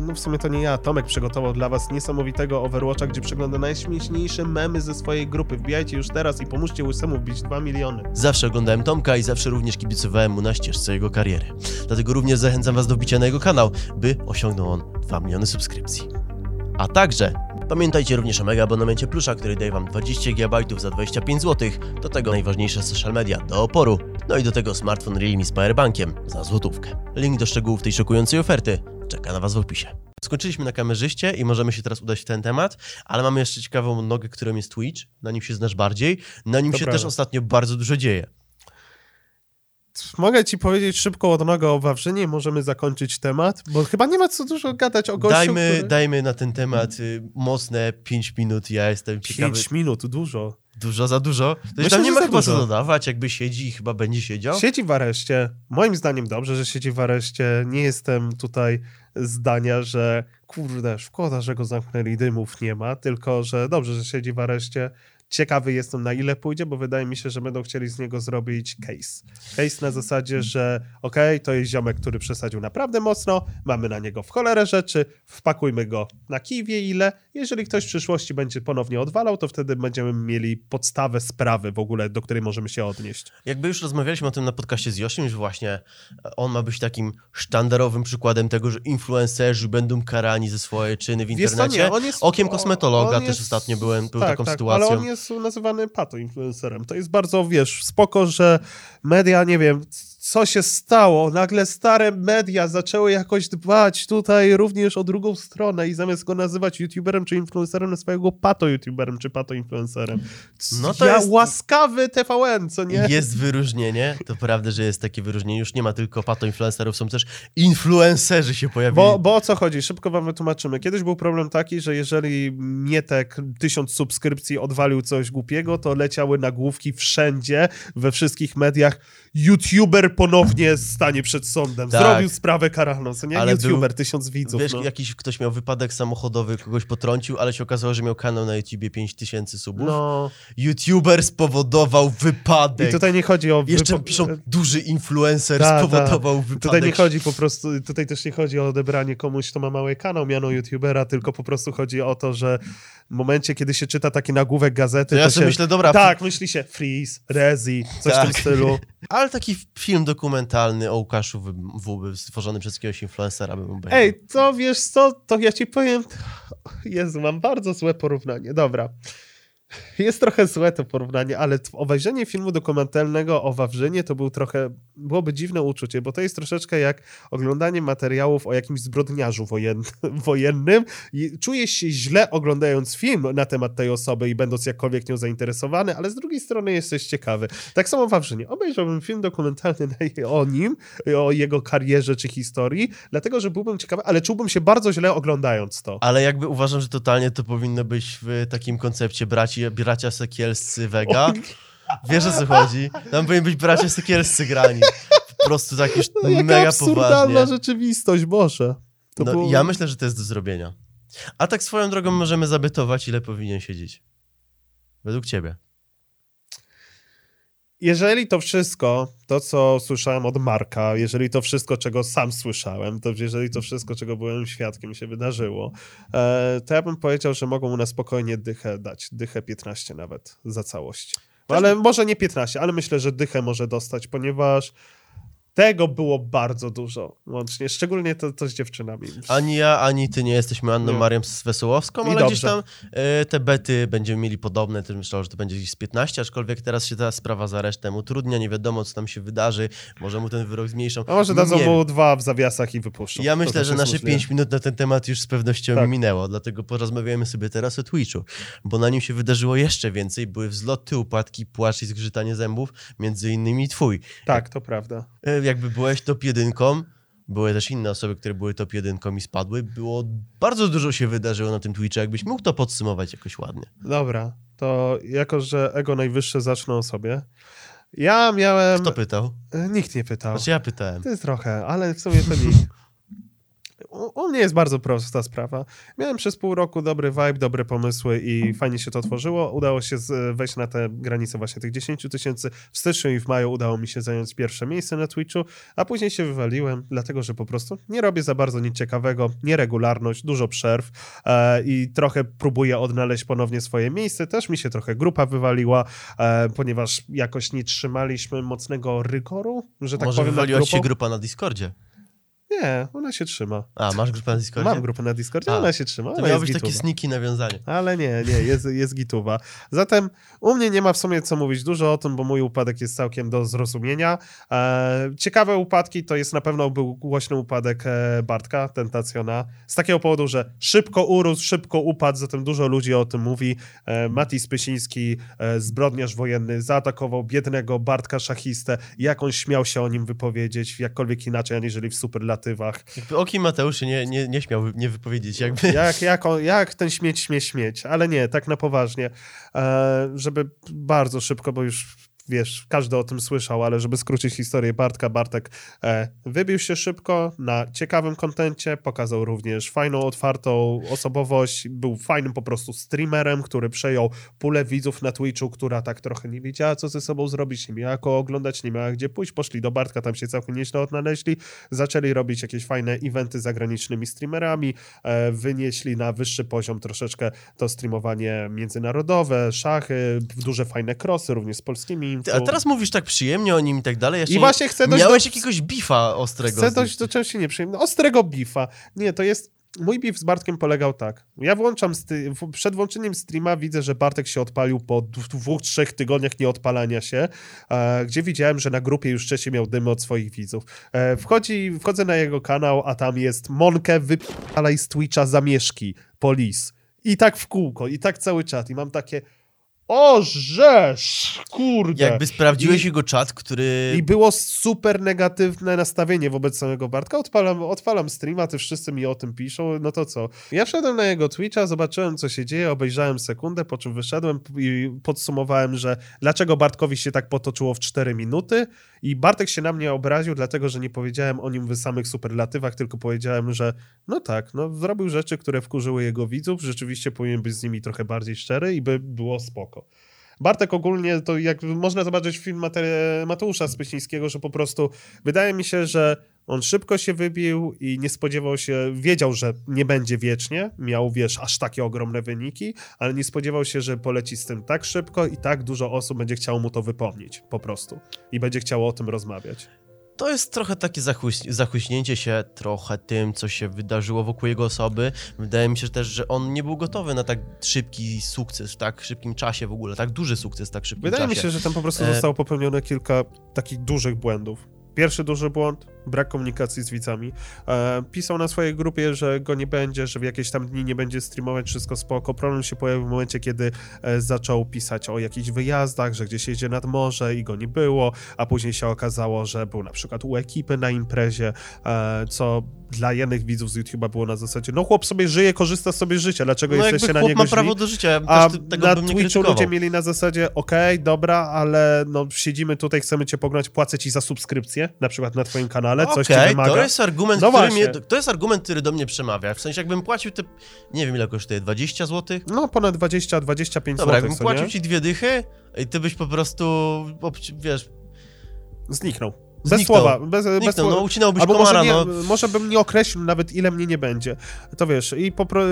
no w sumie to nie ja, Tomek przygotował dla was niesamowitego Overwatcha, gdzie przegląda najśmieszniejsze memy ze swojej grupy. Wbijajcie już teraz i pomóżcie Łysemu wbić dwa miliony. Zawsze oglądałem Tomka i zawsze również kibicowałem mu na ścieżce jego kariery. Dlatego również zachęcam was do wbicia na jego kanał, by osiągnął on dwa miliony subskrypcji. A także pamiętajcie również o mega abonamencie Plusza, który daje wam dwadzieścia gigabajtów za dwadzieścia pięć złotych, do tego najważniejsze social media do oporu, no i do tego smartfon Realme z powerbankiem za złotówkę. Link do szczegółów tej szokującej oferty czeka na was w opisie. Skończyliśmy na kamerzyście i możemy się teraz udać w ten temat, ale mamy jeszcze ciekawą nogę, którą jest Twitch, na nim się znasz bardziej, na nim to się prawie. Też ostatnio bardzo dużo dzieje. Mogę ci powiedzieć szybko od noga o Wawrzynie i możemy zakończyć temat, bo chyba nie ma co dużo gadać o gościu, Dajmy, który... dajmy na ten temat hmm. mocne pięć minut, ja jestem ciekawy. pięć minut, dużo. Dużo, za dużo? To Myślę, tam nie ma chyba dużo. Co dodawać, jakby siedzi i chyba będzie siedział. Siedzi w areszcie. Moim zdaniem dobrze, że siedzi w areszcie. Nie jestem tutaj zdania, że kurde, szkoda, że go zamknęli, dymów nie ma, tylko że dobrze, że siedzi w areszcie. Ciekawy jestem, na ile pójdzie, bo wydaje mi się, że będą chcieli z niego zrobić case. Case na zasadzie, że okej, okay, to jest ziomek, który przesadził naprawdę mocno, mamy na niego w cholerę rzeczy, wpakujmy go na kij wie ile. Jeżeli ktoś w przyszłości będzie ponownie odwalał, to wtedy będziemy mieli podstawę sprawy w ogóle, do której możemy się odnieść. Jakby już rozmawialiśmy o tym na podcaście z Josim, że właśnie on ma być takim sztandarowym przykładem tego, że influencerzy będą karani ze swoje czyny w internecie. Wiesz, on jest, Okiem kosmetologa też jest, ostatnio byłem, był tak, taką tak, sytuacją. Ale on jest nazywany pato-influencerem. To jest bardzo, wiesz, spoko, że media, nie wiem... Co się stało? Nagle stare media zaczęły jakoś dbać tutaj również o drugą stronę i zamiast go nazywać youtuberem czy influencerem, na swojego pato-youtuberem czy pato-influencerem. No to ja jest... łaskawy T V N, co nie? Jest wyróżnienie. To prawda, że jest takie wyróżnienie. Już nie ma tylko pato-influencerów, są też influencerzy się pojawili. Bo, bo o co chodzi? Szybko wam wytłumaczymy. Kiedyś był problem taki, że jeżeli Mietek tysiąc subskrypcji odwalił coś głupiego, to leciały nagłówki wszędzie, we wszystkich mediach. YouTuber ponownie stanie przed sądem. Tak. Zrobił sprawę karalną, co nie? Ale YouTuber, był, tysiąc widzów. Wiesz, no. Jakiś ktoś miał wypadek samochodowy, kogoś potrącił, ale się okazało, że miał kanał na YouTubie pięć tysięcy subów. No. YouTuber spowodował wypadek. I tutaj nie chodzi o... Jeszcze wypo... piszą, duży influencer ta, spowodował ta. wypadek. Tutaj nie chodzi po prostu, tutaj też nie chodzi o odebranie komuś, kto ma mały kanał, miano YouTubera, tylko po prostu chodzi o to, że w momencie, kiedy się czyta taki nagłówek gazety... To ja to sobie się... myślę, dobra... Tak, myśli się Friz, Rezi, coś tak. w tym stylu. Ale taki film dokumentalny o Łukaszu W B, stworzony przez jakiegoś influencera. Ej, to wiesz co, to ja ci powiem... Jezu, mam bardzo złe porównanie. Dobra. Jest trochę złe to porównanie, ale obejrzenie filmu dokumentalnego o Wawrzynie to był trochę, byłoby dziwne uczucie, bo to jest troszeczkę jak oglądanie materiałów o jakimś zbrodniarzu wojen, wojennym. I czujesz się źle oglądając film na temat tej osoby i będąc jakkolwiek nią zainteresowany, ale z drugiej strony jesteś ciekawy. Tak samo o Wawrzynie. Obejrzałbym film dokumentalny o nim, o jego karierze czy historii, dlatego, że byłbym ciekawy, ale czułbym się bardzo źle oglądając to. Ale jakby uważam, że totalnie to powinno być w takim koncepcie braci bracia sekielscy Vega. Wiesz, o co chodzi? Tam powinien być bracia sekielscy grani. Po prostu tak już no, mega absurdalna rzeczywistość, Boże. To no, było... Ja myślę, że to jest do zrobienia. A tak swoją drogą możemy zabytować, ile powinien siedzieć. Według ciebie. Jeżeli to wszystko, to co słyszałem od Marka, jeżeli to wszystko, czego sam słyszałem, to jeżeli to wszystko, czego byłem świadkiem, się wydarzyło, to ja bym powiedział, że mogą mu na spokojnie dychę dać. Dychę piętnaście nawet za całość. Ale może nie piętnaście, ale myślę, że dychę może dostać, ponieważ tego było bardzo dużo łącznie. Szczególnie to, to z dziewczynami. Ani ja, ani ty nie jesteśmy Anną nie. Marią Wesołowską, ale dobrze. Gdzieś tam y, te bety będziemy mieli podobne. Też myślałem, że to będzie gdzieś z piętnaście, aczkolwiek teraz się ta sprawa za resztę utrudnia. Nie wiadomo, co tam się wydarzy. Może mu ten wyrok zmniejszą. A może dadzą mu dwa w zawiasach i wypuszczą. Ja to myślę, to że nasze pięć minut na ten temat już z pewnością tak. minęło. Dlatego porozmawiamy sobie teraz o Twitchu, bo na nim się wydarzyło jeszcze więcej. Były wzloty, upadki, płacz i zgrzytanie zębów, między innymi twój. Tak, to prawda. Jakby byłeś top jedynką, były też inne osoby, które były top jedynką i spadły. Było bardzo dużo się wydarzyło na tym Twitchu, jakbyś mógł to podsumować jakoś ładnie. Dobra, to jako, że ego najwyższe zacznę o sobie. Ja miałem... Kto pytał? Nikt nie pytał. Znaczy ja pytałem. To jest trochę, ale w sumie to nikt. U, u mnie jest bardzo prosta sprawa. Miałem przez pół roku dobry vibe, dobre pomysły i fajnie się to tworzyło. Udało się z, wejść na te granice właśnie tych dziesięć tysięcy. W styczniu i w maju udało mi się zająć pierwsze miejsce na Twitchu, a później się wywaliłem, dlatego że po prostu nie robię za bardzo nic ciekawego, nieregularność, dużo przerw e, i trochę próbuję odnaleźć ponownie swoje miejsce. Też mi się trochę grupa wywaliła, e, ponieważ jakoś nie trzymaliśmy mocnego rygoru, że tak Może powiem. Może wywaliła się grupa na Discordzie? Nie, ona się trzyma. A, masz grupę na Discordzie? Mam grupę na Discordzie, A, ona się trzyma. To miało być takie sniki nawiązanie. Ale nie, nie, jest, jest gituwa. Zatem u mnie nie ma w sumie co mówić dużo o tym, bo mój upadek jest całkiem do zrozumienia. E, ciekawe upadki to jest na pewno był głośny upadek Bartka, Tentacjona. Z takiego powodu, że szybko urósł, szybko upadł, zatem dużo ludzi o tym mówi. E, Mati Spysiński, e, zbrodniarz wojenny, zaatakował biednego Bartka szachistę. Jak on śmiał się o nim wypowiedzieć, jakkolwiek inaczej, aniżeli w superlacji. Jakby o kim Mateusz się nie, nie, nie śmiał nie wypowiedzieć. Jakby. Jak, jak, on, jak ten śmieć śmie śmieć, ale nie, tak na poważnie, e, żeby bardzo szybko, bo już wiesz, każdy o tym słyszał, ale żeby skrócić historię Bartka, Bartek e, wybił się szybko na ciekawym kontencie, pokazał również fajną, otwartą osobowość, był fajnym po prostu streamerem, który przejął pulę widzów na Twitchu, która tak trochę nie wiedziała, co ze sobą zrobić, nie miała jak oglądać, nie miała gdzie pójść, poszli do Bartka, tam się całkiem nieźle odnaleźli, zaczęli robić jakieś fajne eventy z zagranicznymi streamerami, e, wynieśli na wyższy poziom troszeczkę to streamowanie międzynarodowe, szachy, duże fajne crossy, również z polskimi. A teraz mówisz tak przyjemnie o nim i tak dalej. Ja I właśnie chcę dojść Miałeś do... jakiegoś bifa ostrego. Chcę dojść do czegoś nieprzyjemnego. Ostrego bifa. Nie, to jest... Mój beef z Bartkiem polegał tak. Ja włączam, sty... przed włączeniem streama widzę, że Bartek się odpalił po dwóch, trzech tygodniach nieodpalania się, e, gdzie widziałem, że na grupie już wcześniej miał dymy od swoich widzów. E, wchodzi, wchodzę na jego kanał, a tam jest Monkę wypalaj z Twitcha zamieszki, polis. I tak w kółko, i tak cały czat. I mam takie... O, żeż, kurde. Jakby sprawdziłeś I, jego czat, który... I było super negatywne nastawienie wobec samego Bartka. Odpalam, odpalam streama, ty wszyscy mi o tym piszą, no to co? Ja wszedłem na jego Twitcha, zobaczyłem, co się dzieje, obejrzałem sekundę, po czym wyszedłem i podsumowałem, że dlaczego Bartkowi się tak potoczyło w cztery minuty i Bartek się na mnie obraził, dlatego, że nie powiedziałem o nim w samych superlatywach, tylko powiedziałem, że no tak, no zrobił rzeczy, które wkurzyły jego widzów, rzeczywiście powinien być z nimi trochę bardziej szczery i by było spoko. Bartek ogólnie, to jak można zobaczyć film Mate- Mateusza Spysińskiego, że po prostu wydaje mi się, że on szybko się wybił i nie spodziewał się, wiedział, że nie będzie wiecznie, miał, wiesz, aż takie ogromne wyniki, ale nie spodziewał się, że poleci z tym tak szybko i tak dużo osób będzie chciało mu to wypomnieć po prostu i będzie chciało o tym rozmawiać. to jest trochę takie zachłyśnięcie się trochę tym, co się wydarzyło wokół jego osoby. Wydaje mi się też, że on nie był gotowy na tak szybki sukces, w tak szybkim czasie w ogóle, tak duży sukces, tak szybkim wydaje czasie. Wydaje mi się, że tam po prostu zostało popełnione kilka takich dużych błędów. Pierwszy duży błąd, brak komunikacji z widzami. E, pisał na swojej grupie, że go nie będzie, że w jakieś tam dni nie będzie streamować, wszystko spoko. Problem się pojawił w momencie, kiedy e, zaczął pisać o jakichś wyjazdach, że gdzieś jedzie nad morze i go nie było, a później się okazało, że był na przykład u ekipy na imprezie, e, co dla jednych widzów z YouTube'a było na zasadzie, no chłop sobie żyje, korzysta sobie z życia, dlaczego no jesteście na niego źli? No ma prawo do życia, ja a też tego na bym nie Twitchu ludzie mieli na zasadzie, okej, okay, dobra, ale no siedzimy tutaj, chcemy cię pognać, płacę ci za subskrypcję, na przykład na twoim kanale. Ale coś okay, ci wymaga. To jest argument, no który mnie, to jest argument, który do mnie przemawia. W sensie, jakbym płacił te, nie wiem ile kosztuje, dwadzieścia złotych? No ponad dwadzieścia do dwudziestu pięciu złotych. Dobra, jakbym płacił nie? ci dwie dychy i ty byś po prostu, wiesz... Zniknął. Bez Zniknął. słowa. Bez, Zniknął, bez słowa. No ucinałbyś albo komara, może, nie, no. Może bym nie określił nawet, ile mnie nie będzie. To wiesz, i po, pro,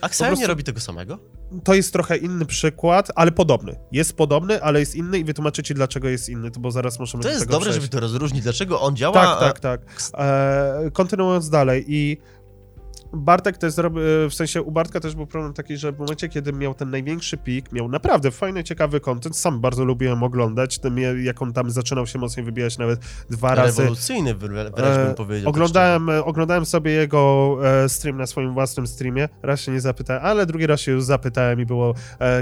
A po prostu... nie robi tego samego? To jest trochę inny przykład, ale podobny. Jest podobny, ale jest inny i wytłumaczycie, dlaczego jest inny, to bo zaraz możemy do tego przejść. To jest dobre, żeby to rozróżnić, dlaczego on działa. Tak, tak, tak. E, kontynuując dalej i... Bartek też zrobił, w sensie u Bartka też był problem taki, że w momencie, kiedy miał ten największy pik, miał naprawdę fajny, ciekawy content, sam bardzo lubiłem oglądać, tym jak on tam zaczynał się mocniej wybijać nawet dwa razy. Rewolucyjny, wręcz bym powiedział. Oglądałem, oglądałem sobie jego stream na swoim własnym streamie, raz się nie zapytałem, ale drugi raz się już zapytałem i było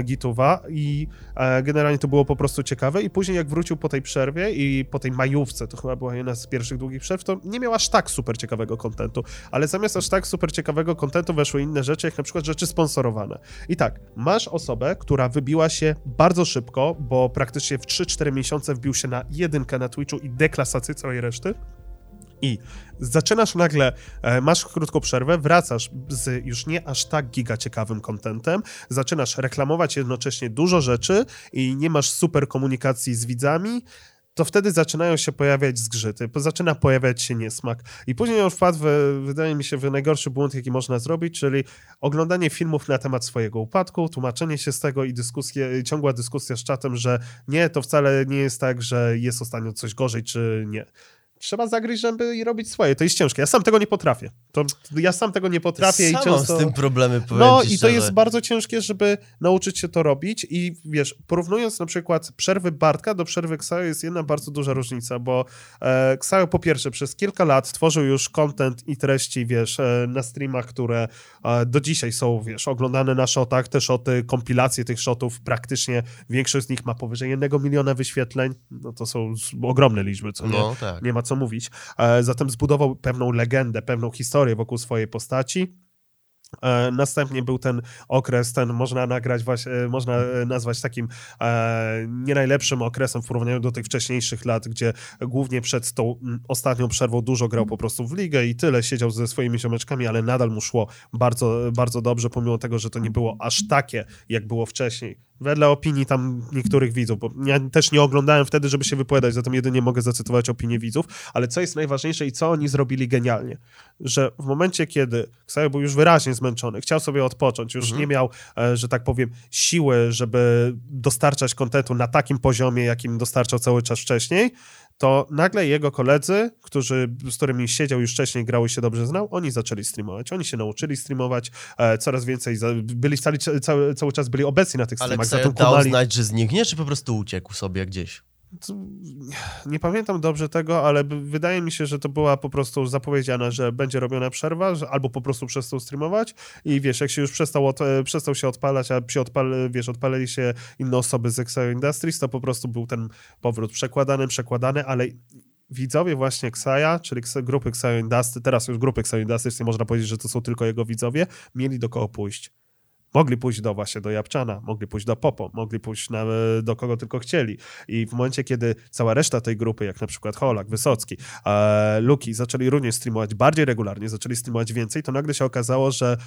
gituwa i generalnie to było po prostu ciekawe i później jak wrócił po tej przerwie i po tej majówce, to chyba była jedna z pierwszych długich przerw, to nie miał aż tak super ciekawego kontentu, ale zamiast aż tak super ciekawego ciekawego kontentu weszły inne rzeczy, jak na przykład rzeczy sponsorowane. I tak, masz osobę, która wybiła się bardzo szybko, bo praktycznie w trzy cztery miesiące wbił się na jedynkę na Twitchu i deklasację całej reszty. I zaczynasz nagle, masz krótką przerwę, wracasz z już nie aż tak giga ciekawym contentem, zaczynasz reklamować jednocześnie dużo rzeczy i nie masz super komunikacji z widzami, to wtedy zaczynają się pojawiać zgrzyty, zaczyna pojawiać się niesmak. I później on wpadł, w, wydaje mi się, w najgorszy błąd, jaki można zrobić, czyli oglądanie filmów na temat swojego upadku, tłumaczenie się z tego i dyskusje, ciągła dyskusja z czatem, że nie, to wcale nie jest tak, że jest ostatnio coś gorzej, czy nie. Trzeba zagryźć zęby i robić swoje. To jest ciężkie. Ja sam tego nie potrafię. To, ja sam tego nie potrafię. Sam i często... z tym problemy, powiem No ci i to jest bardzo ciężkie, żeby nauczyć się to robić i wiesz, porównując na przykład przerwy Bartka do przerwy Xayoo jest jedna bardzo duża różnica, bo e, Xayoo po pierwsze przez kilka lat tworzył już content i treści, wiesz, e, na streamach, które e, do dzisiaj są, wiesz, oglądane na shotach, te shoty, kompilacje tych shotów, praktycznie większość z nich ma powyżej jednego miliona wyświetleń. No to są ogromne liczby, co nie, no, tak. nie ma co mówić. Zatem zbudował pewną legendę, pewną historię wokół swojej postaci. Następnie był ten okres, ten można nagrać, można nazwać takim nie najlepszym okresem w porównaniu do tych wcześniejszych lat, gdzie głównie przed tą ostatnią przerwą dużo grał po prostu w ligę i tyle, siedział ze swoimi ziomeczkami, ale nadal mu szło bardzo, bardzo dobrze, pomimo tego, że to nie było aż takie, jak było wcześniej. Wedle opinii tam niektórych widzów, bo ja też nie oglądałem wtedy, żeby się wypowiadać, zatem jedynie mogę zacytować opinię widzów, ale co jest najważniejsze i co oni zrobili genialnie, że w momencie, kiedy Xayoo był już wyraźnie zmęczony, chciał sobie odpocząć, już mhm. nie miał, że tak powiem, siły, żeby dostarczać kontentu na takim poziomie, jakim dostarczał cały czas wcześniej, to nagle jego koledzy, którzy, z którymi siedział już wcześniej, grały się dobrze znał, oni zaczęli streamować. Oni się nauczyli streamować, e, coraz więcej, za, byli cały, cały, cały czas byli obecni na tych streamach. Ale Xayoo dał znać, że zniknie, czy po prostu uciekł sobie gdzieś? Nie pamiętam dobrze tego, ale wydaje mi się, że to była po prostu zapowiedziana, że będzie robiona przerwa, że albo po prostu przestał streamować i wiesz, jak się już przestał, od, przestał się odpalać, a się odpal, wiesz, odpalili się inne osoby z Xayoo Industries, to po prostu był ten powrót przekładany, przekładany, ale widzowie właśnie Xaya, czyli grupy Xayoo Industries, teraz już grupy Xayoo Industries, nie można powiedzieć, że to są tylko jego widzowie, mieli do kogo pójść. Mogli pójść do właśnie do Japczana, mogli pójść do Popo, mogli pójść na, do kogo tylko chcieli. I w momencie, kiedy cała reszta tej grupy, jak na przykład Holak, Wysocki, e, Łuki, zaczęli również streamować bardziej regularnie, zaczęli streamować więcej, to nagle się okazało, że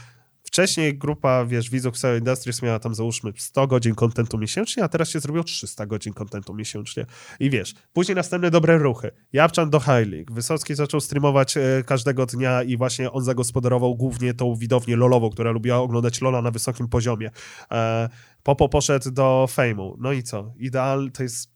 wcześniej grupa, wiesz, widzów Xayoo Industries miała tam załóżmy sto godzin kontentu miesięcznie, a teraz się zrobiło trzysta godzin kontentu miesięcznie. I wiesz, później następne dobre ruchy. Japczan do High League. Wysocki zaczął streamować e, każdego dnia i właśnie on zagospodarował głównie tą widownię lolową, która lubiła oglądać lola na wysokim poziomie. E, Popo poszedł do Fame'u. No i co? Ideal to jest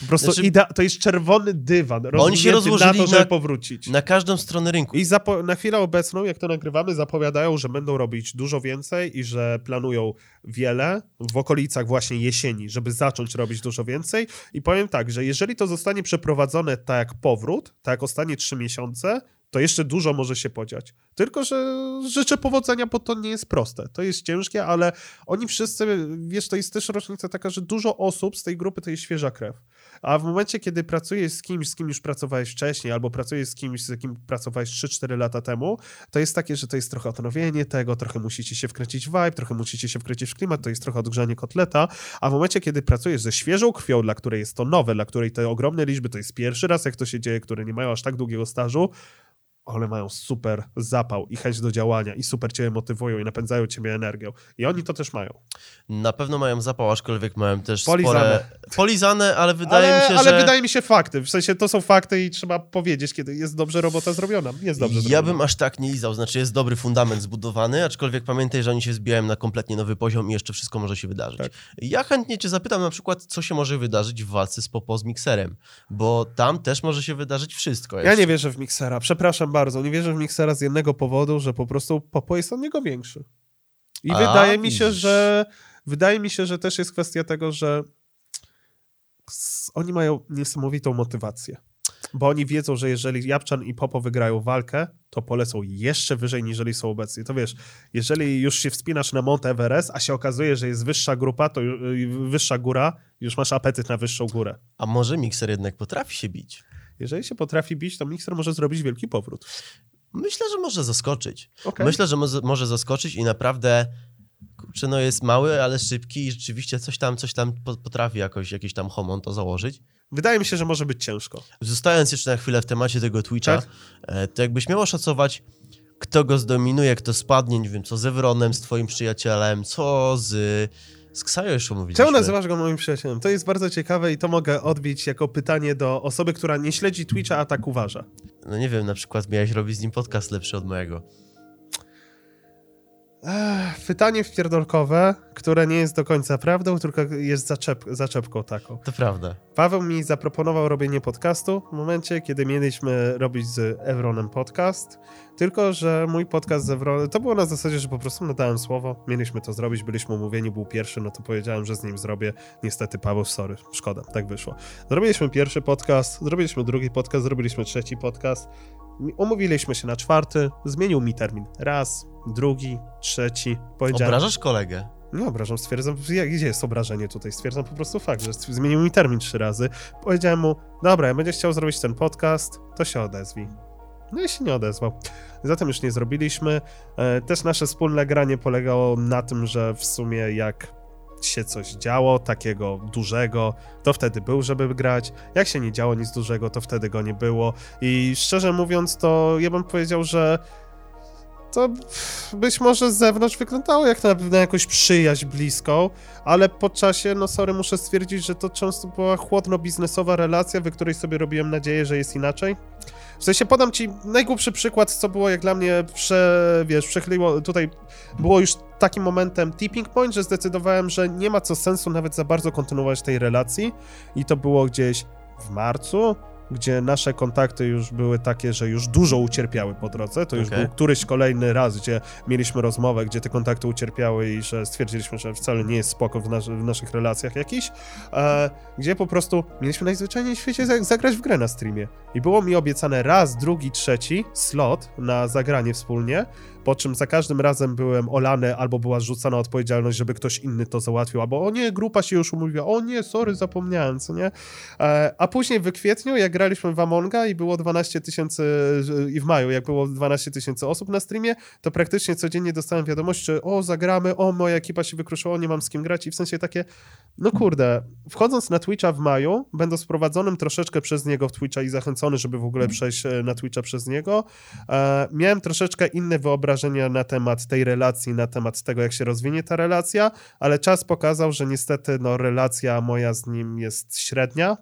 Po prostu znaczy, idea, to jest czerwony dywan. Oni się rozłożyli na to, żeby na, powrócić. Na każdą stronę rynku. I zapo- na chwilę obecną, jak to nagrywamy, zapowiadają, że będą robić dużo więcej i że planują wiele w okolicach właśnie jesieni, żeby zacząć robić dużo więcej. I powiem tak, że jeżeli to zostanie przeprowadzone tak jak powrót, tak jak ostatnie trzy miesiące, to jeszcze dużo może się podziać. Tylko, że życzę powodzenia, bo to nie jest proste. To jest ciężkie, ale oni wszyscy, wiesz, to jest też rocznica taka, że dużo osób z tej grupy to jest świeża krew. A w momencie, kiedy pracujesz z kimś, z kim już pracowałeś wcześniej, albo pracujesz z kimś, z kim pracowałeś trzy cztery lata temu, to jest takie, że to jest trochę odnowienie tego, trochę musicie się wkręcić w vibe, trochę musicie się wkręcić w klimat, to jest trochę odgrzanie kotleta, a w momencie, kiedy pracujesz ze świeżą krwią, dla której jest to nowe, dla której te ogromne liczby, to jest pierwszy raz, jak to się dzieje, które nie mają aż tak długiego stażu, ale mają super zapał i chęć do działania i super ciebie motywują i napędzają ciebie energią. I oni to też mają. Na pewno mają zapał, aczkolwiek mają też polizane. Spore... Polizane, ale wydaje ale, mi się, ale że... Ale wydaje mi się fakty. W sensie to są fakty i trzeba powiedzieć, kiedy jest dobrze robota zrobiona. Jest dobrze ja zrobiona. Bym aż tak nie lizał. Znaczy jest dobry fundament zbudowany, aczkolwiek pamiętaj, że oni się zbijają na kompletnie nowy poziom i jeszcze wszystko może się wydarzyć. Tak. Ja chętnie cię zapytam na przykład, co się może wydarzyć w walce z Popo z Mikserem, bo tam też może się wydarzyć wszystko. Jeszcze. Ja nie wierzę w Miksera. Przepraszam bardzo. Bardzo. Nie wierzę w Miksera z jednego powodu, że po prostu Popo jest od niego większy. I A, wydaje mi się, że wydaje mi się, że też jest kwestia tego, że oni mają niesamowitą motywację. Bo oni wiedzą, że jeżeli Japczan i Popo wygrają walkę, to polecą jeszcze wyżej, niżeli są obecnie. To wiesz, jeżeli już się wspinasz na Mount Everest, a się okazuje, że jest wyższa grupa, to wyższa góra, już masz apetyt na wyższą górę. A może Mikser jednak potrafi się bić? Jeżeli się potrafi bić, to Mikser może zrobić wielki powrót. Myślę, że może zaskoczyć. Okay. Myślę, że mo- może zaskoczyć i naprawdę kurczę, no jest mały, ale szybki i rzeczywiście coś tam, coś tam potrafi jakoś, jakiś tam homon to założyć. Wydaje mi się, że może być ciężko. Zostając jeszcze na chwilę w temacie tego Twitcha, tak? To jakbyś miał oszacować, kto go zdominuje, kto spadnie, nie wiem, co z Evronem, z twoim przyjacielem, co z... Z Xayoo jeszcze mówiliśmy. Czemu nazywasz go moim przyjacielem? To jest bardzo ciekawe i to mogę odbić jako pytanie do osoby, która nie śledzi Twitcha, a tak uważa. No nie wiem, na przykład miałeś robić z nim podcast lepszy od mojego. Ech, pytanie wpierdolkowe, które nie jest do końca prawdą, tylko jest zaczep- zaczepką taką. To prawda. Paweł mi zaproponował robienie podcastu w momencie, kiedy mieliśmy robić z Evronem podcast, tylko że mój podcast z Evronem, to było na zasadzie, że po prostu nadałem słowo, mieliśmy to zrobić, byliśmy umówieni, był pierwszy, no to powiedziałem, że z nim zrobię. Niestety Paweł, sorry, szkoda, tak wyszło. Zrobiliśmy pierwszy podcast, zrobiliśmy drugi podcast, zrobiliśmy trzeci podcast, umówiliśmy się na czwarty, zmienił mi termin raz, drugi, trzeci, powiedziałem... Obrażasz kolegę? Nie obrażam, stwierdzam, gdzie jest obrażenie tutaj, stwierdzam po prostu fakt, że zmienił mi termin trzy razy. Powiedziałem mu, dobra, jak będziesz chciał zrobić ten podcast, to się odezwij. No i się nie odezwał. Zatem już nie zrobiliśmy. Też nasze wspólne granie polegało na tym, że w sumie jak się coś działo, takiego dużego, to wtedy był, żeby grać. Jak się nie działo nic dużego, to wtedy go nie było. I szczerze mówiąc, to ja bym powiedział, że to być może z zewnątrz wyglądało jak na, na jakąś przyjaźń bliską, ale po czasie, no sorry, muszę stwierdzić, że to często była chłodno-biznesowa relacja, w której sobie robiłem nadzieję, że jest inaczej. W sensie podam ci najgłupszy przykład, co było jak dla mnie, prze, wiesz, przechyliło, tutaj było już takim momentem tipping point, że zdecydowałem, że nie ma co sensu nawet za bardzo kontynuować tej relacji i to było gdzieś w marcu, gdzie nasze kontakty już były takie, że już dużo ucierpiały po drodze. To już okay. Był któryś kolejny raz, gdzie mieliśmy rozmowę, gdzie te kontakty ucierpiały i że stwierdziliśmy, że wcale nie jest spoko w, nas- w naszych relacjach jakiś, e, gdzie po prostu mieliśmy najzwyczajniej w świecie za- zagrać w grę na streamie. I było mi obiecane raz, drugi, trzeci slot na zagranie wspólnie, po czym za każdym razem byłem olany albo była rzucana odpowiedzialność, żeby ktoś inny to załatwił, albo o nie, grupa się już umówiła, o nie, sorry, zapomniałem, co nie? E, a później w kwietniu, jak graliśmy w Amonga i było dwanaście tysięcy i w maju, jak było dwanaście tysięcy osób na streamie, to praktycznie codziennie dostałem wiadomość, że o, zagramy, o, moja ekipa się wykruszyła, nie mam z kim grać i w sensie takie, no kurde, wchodząc na Twitcha w maju, będąc prowadzonym troszeczkę przez niego w Twitcha i zachęcony, żeby w ogóle przejść na Twitcha przez niego, e, miałem troszeczkę inne wyobrażenia na temat tej relacji, na temat tego, jak się rozwinie ta relacja, ale czas pokazał, że niestety, no, relacja moja z nim jest średnia,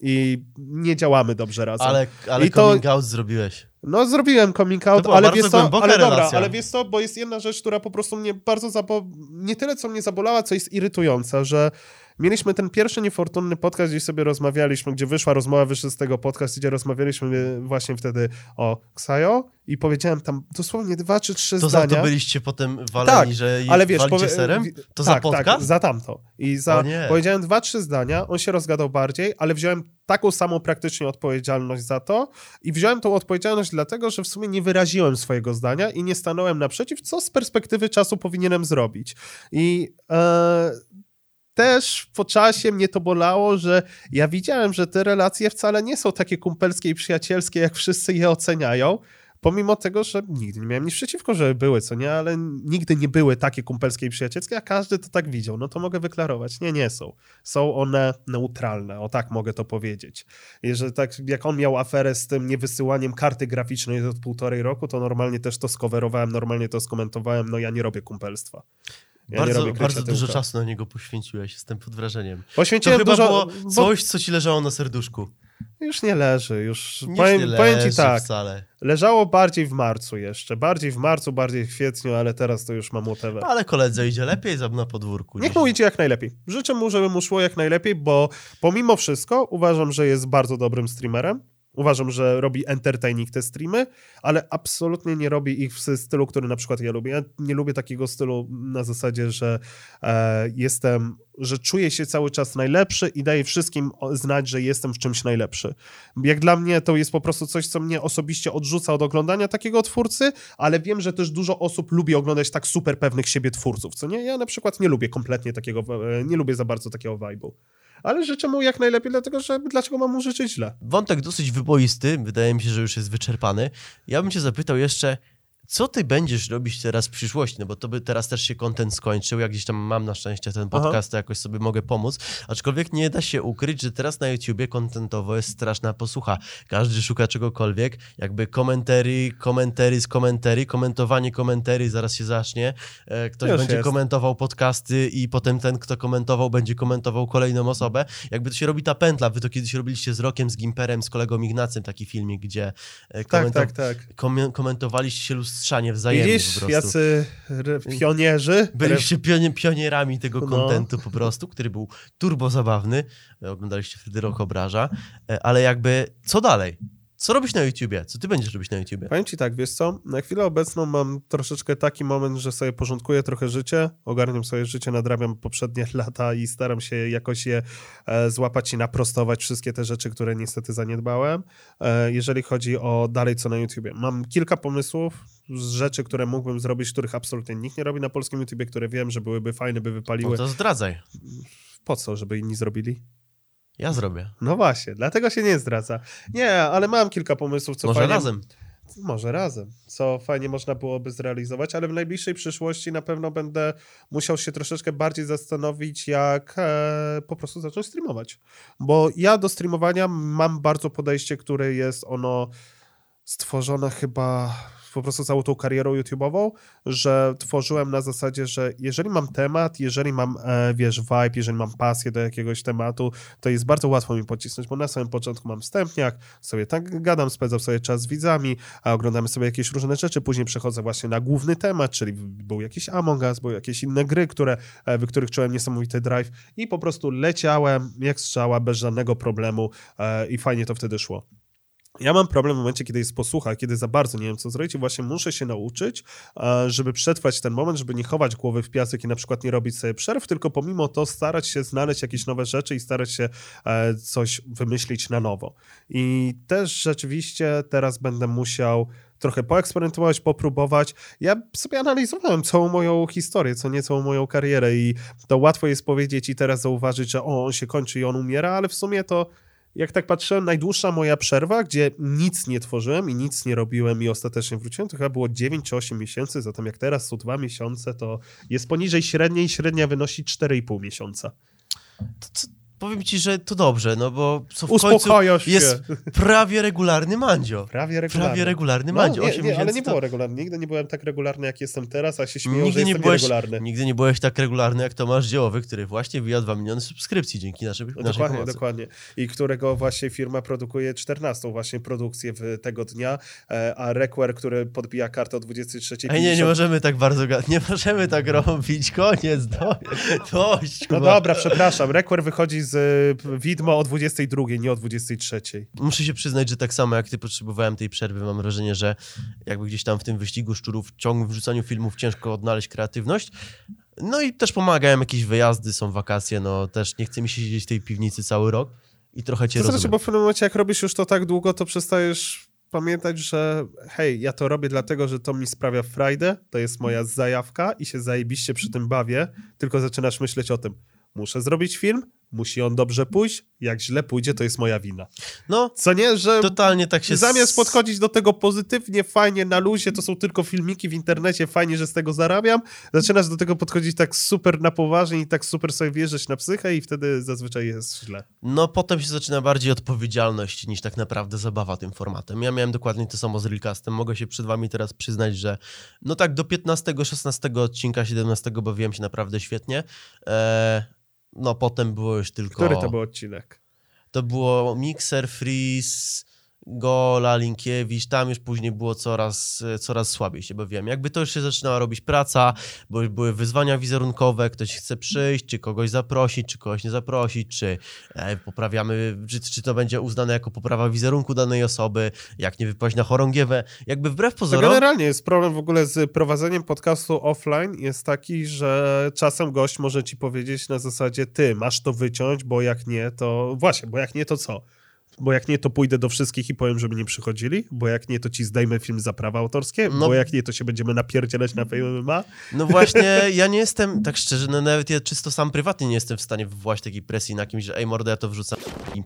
i nie działamy dobrze razem. Ale, ale I coming to... out zrobiłeś. No zrobiłem coming out, ale wiesz co, ale dobra, ale wiesz co, bo jest jedna rzecz, która po prostu mnie bardzo, zabo... nie tyle co mnie zabolała, co jest irytująca, że Mieliśmy ten pierwszy niefortunny podcast, gdzie sobie rozmawialiśmy, gdzie wyszła rozmowa, wyszła z tego podcast, gdzie rozmawialiśmy właśnie wtedy o Xayoo i powiedziałem tam dosłownie dwa czy trzy to zdania. To za to byliście potem waleni, tak, że ale wiesz, walicie powie... serem? To tak, za podcast? Tak, za tamto. I za... powiedziałem dwa, trzy zdania, on się rozgadał bardziej, ale wziąłem taką samą praktycznie odpowiedzialność za to i wziąłem tą odpowiedzialność dlatego, że w sumie nie wyraziłem swojego zdania i nie stanąłem naprzeciw, co z perspektywy czasu powinienem zrobić. I e, też po czasie mnie to bolało, że ja widziałem, że te relacje wcale nie są takie kumpelskie i przyjacielskie, jak wszyscy je oceniają, pomimo tego, że nigdy nie miałem nic przeciwko, że były, co nie, ale nigdy nie były takie kumpelskie i przyjacielskie, a każdy to tak widział. No to mogę wyklarować. Nie, nie są. Są one neutralne, o tak mogę to powiedzieć. I że tak jak on miał aferę z tym niewysyłaniem karty graficznej od półtorej roku, to normalnie też to skowerowałem, normalnie to skomentowałem. No ja nie robię kumpelstwa. Ja bardzo bardzo dużo czasu na niego poświęciłeś, jestem pod wrażeniem. Poświęciłem to chyba dużo, było bo... coś, co ci leżało na serduszku. Już nie leży, już, już powiem, nie leży powiem ci tak, wcale. Leżało bardziej w marcu jeszcze, bardziej w marcu, bardziej w kwietniu, ale teraz to już mam łotewę. Ale koledze idzie lepiej na podwórku. Niech mu idzie jak najlepiej. Życzę mu, żeby mu szło jak najlepiej, bo pomimo wszystko uważam, że jest bardzo dobrym streamerem. Uważam, że robi entertaining te streamy, ale absolutnie nie robi ich w stylu, który na przykład ja lubię. Ja nie lubię takiego stylu na zasadzie, że e, jestem, że czuję się cały czas najlepszy i daję wszystkim znać, że jestem w czymś najlepszy. Jak dla mnie to jest po prostu coś, co mnie osobiście odrzuca od oglądania takiego twórcy, ale wiem, że też dużo osób lubi oglądać tak super pewnych siebie twórców, co nie? Ja na przykład nie lubię kompletnie takiego, nie lubię za bardzo takiego vibe'u. Ale życzę mu jak najlepiej, dlatego że dlaczego mam mu życzyć źle? Wątek dosyć wyboisty, wydaje mi się, że już jest wyczerpany. Ja bym cię zapytał jeszcze, co ty będziesz robić teraz w przyszłości? No bo to by teraz też się content skończył, ja gdzieś tam mam na szczęście ten podcast, to jakoś sobie mogę pomóc. Aczkolwiek nie da się ukryć, że teraz na YouTubie contentowo jest straszna posłucha. Każdy szuka czegokolwiek, jakby komentary, komentary z komentary, komentowanie komentary zaraz się zacznie. Ktoś Już będzie jest. komentował podcasty i potem ten, kto komentował, będzie komentował kolejną osobę. Jakby to się robi ta pętla. Wy to kiedyś robiliście z Rokiem, z Gimperem, z kolegą Ignacym taki filmik, gdzie komentow- tak, tak, tak. Kom- komentowaliście się lustro- strzanie wzajemnie. Widzisz, jacy re- pionierzy. Byliście pioni- pionierami tego kontentu no. po prostu, który był turbo zabawny. Oglądaliście wtedy Rok obraża, ale jakby co dalej? Co robisz na YouTubie? Co ty będziesz robić na YouTubie? Powiem ci tak, wiesz co? Na chwilę obecną mam troszeczkę taki moment, że sobie porządkuję trochę życie, ogarniam swoje życie, nadrabiam poprzednie lata i staram się jakoś je e, złapać i naprostować wszystkie te rzeczy, które niestety zaniedbałem. E, jeżeli chodzi o dalej co na YouTubie. Mam kilka pomysłów z rzeczy, które mógłbym zrobić, których absolutnie nikt nie robi na polskim YouTubie, które wiem, że byłyby fajne, by wypaliły. No to zdradzaj. Po co, żeby inni zrobili? Ja zrobię. No właśnie, dlatego się nie zdradza. Nie, ale mam kilka pomysłów, co Może fajnie... razem. Może razem, co fajnie można byłoby zrealizować, ale w najbliższej przyszłości na pewno będę musiał się troszeczkę bardziej zastanowić, jak e, po prostu zacząć streamować. Bo ja do streamowania mam bardzo podejście, które jest ono stworzone chyba... po prostu całą tą karierą YouTube'ową, że tworzyłem na zasadzie, że jeżeli mam temat, jeżeli mam, e, wiesz, vibe, jeżeli mam pasję do jakiegoś tematu, to jest bardzo łatwo mi pocisnąć, bo na samym początku mam wstępniak, sobie tak gadam, spędzam sobie czas z widzami, a oglądamy sobie jakieś różne rzeczy, później przechodzę właśnie na główny temat, czyli był jakiś Among Us, były jakieś inne gry, które, w których czułem niesamowity drive i po prostu leciałem jak strzała, bez żadnego problemu e, i fajnie to wtedy szło. Ja mam problem w momencie, kiedy jest posłucha, kiedy za bardzo nie wiem, co zrobić i właśnie muszę się nauczyć, żeby przetrwać ten moment, żeby nie chować głowy w piasek i na przykład nie robić sobie przerw, tylko pomimo to starać się znaleźć jakieś nowe rzeczy i starać się coś wymyślić na nowo. I też rzeczywiście teraz będę musiał trochę poeksperymentować, popróbować. Ja sobie analizowałem całą moją historię, co nie całą moją karierę i to łatwo jest powiedzieć i teraz zauważyć, że o, on się kończy i on umiera, ale w sumie to jak tak patrzyłem, najdłuższa moja przerwa, gdzie nic nie tworzyłem i nic nie robiłem i ostatecznie wróciłem, to chyba było dziewięć czy osiem miesięcy, zatem jak teraz są dwa miesiące, to jest poniżej średniej, średnia wynosi cztery i pół miesiąca. To, to, powiem ci, że to dobrze, no bo co w Uspokojasz końcu jest się. prawie regularny mandzio. Prawie regularny. Prawie regularny mandzio. No, nie, nie, ale nie było to... regularny. Nigdy nie byłem tak regularny, jak jestem teraz, a się śmieją, nigdy że nie jestem byłeś, nieregularny. Nigdy nie byłeś tak regularny, jak Tomasz Dziełowy, który właśnie wbija dwa miliony subskrypcji dzięki naszej, no, naszej dokładnie, pomocy. Dokładnie, dokładnie. I którego właśnie firma produkuje czternastą właśnie produkcję w tego dnia, a Requer, który podbija kartę o dwudziestej trzeciej. Ej, nie, nie możemy tak bardzo, nie możemy tak robić, koniec, do... dość. No dobra, przepraszam, Requer wychodzi z widmo o dwudziestej drugiej, nie o dwudziestej trzeciej. Muszę się przyznać, że tak samo jak ty potrzebowałem tej przerwy, mam wrażenie, że jakby gdzieś tam w tym wyścigu szczurów, ciąg w wrzucaniu filmów ciężko odnaleźć kreatywność. No i też pomagają jakieś wyjazdy, są wakacje, no też nie chce mi się siedzieć w tej piwnicy cały rok i trochę cię to rozumiem. Znaczy, bo w pewnym momencie jak robisz już to tak długo, to przestajesz pamiętać, że hej, ja to robię dlatego, że to mi sprawia frajdę, to jest moja zajawka i się zajebiście przy tym bawię, tylko zaczynasz myśleć o tym. Muszę zrobić film, musi on dobrze pójść, jak źle pójdzie, to jest moja wina. No, co nie, że totalnie tak się... Zamiast podchodzić do tego pozytywnie, fajnie, na luzie, to są tylko filmiki w internecie, fajnie, że z tego zarabiam, zaczynasz do tego podchodzić tak super na poważnie i tak super sobie wierzyć na psychę i wtedy zazwyczaj jest źle. No, potem się zaczyna bardziej odpowiedzialność niż tak naprawdę zabawa tym formatem. Ja miałem dokładnie to samo z Realcastem, mogę się przed wami teraz przyznać, że no tak do piętnastego, szesnastego odcinka, siedemnastego bawiłem się naprawdę świetnie. Eee... No, potem było już tylko... Który to był odcinek? To było Mikser, Friz, Gola, Linkiewicz. Tam już później było coraz, coraz słabiej się bawiłem. Jakby to już się zaczynała robić praca, bo już były wyzwania wizerunkowe, ktoś chce przyjść, czy kogoś zaprosić, czy kogoś nie zaprosić, czy e, poprawiamy, czy, czy to będzie uznane jako poprawa wizerunku danej osoby, jak nie wypaść na chorągiewę. Jakby wbrew pozorom... To generalnie jest problem w ogóle z prowadzeniem podcastu offline jest taki, że czasem gość może ci powiedzieć na zasadzie ty, masz to wyciąć, bo jak nie, to... Właśnie, bo jak nie, to co? Bo jak nie, to pójdę do wszystkich i powiem, żeby nie przychodzili, bo jak nie, to ci zdejmę film za prawa autorskie, no, bo jak nie, to się będziemy napierdzielać na Fame M M A. No właśnie, ja nie jestem, tak szczerze, no nawet ja czysto sam prywatnie nie jestem w stanie wywołać takiej presji na kimś, że ej mordo, ja to wrzucam i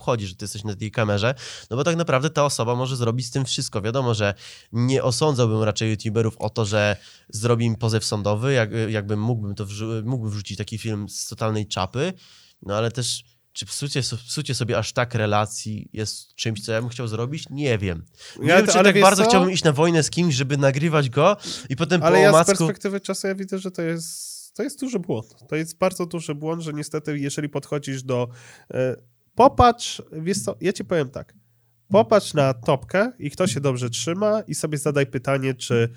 chodzi, że ty jesteś na tej kamerze, no bo tak naprawdę ta osoba może zrobić z tym wszystko. Wiadomo, że nie osądzałbym raczej youtuberów o to, że zrobi im pozew sądowy, jak, jakbym mógłbym to wrzu- mógłbym wrzucić taki film z totalnej czapy, no ale też czy psucie, psucie sobie aż tak relacji jest czymś, co ja bym chciał zrobić? Nie wiem. Nie ja wiem, to, czy tak bardzo co? Chciałbym iść na wojnę z kimś, żeby nagrywać go i potem ale po omacku... Ale ja z perspektywy czasu ja widzę, że to jest, to jest duży błąd. To jest bardzo duży błąd, że niestety jeżeli podchodzisz do... Yy, popatrz, wiesz co, ja ci powiem tak. Popatrz na topkę i kto się dobrze trzyma i sobie zadaj pytanie, czy...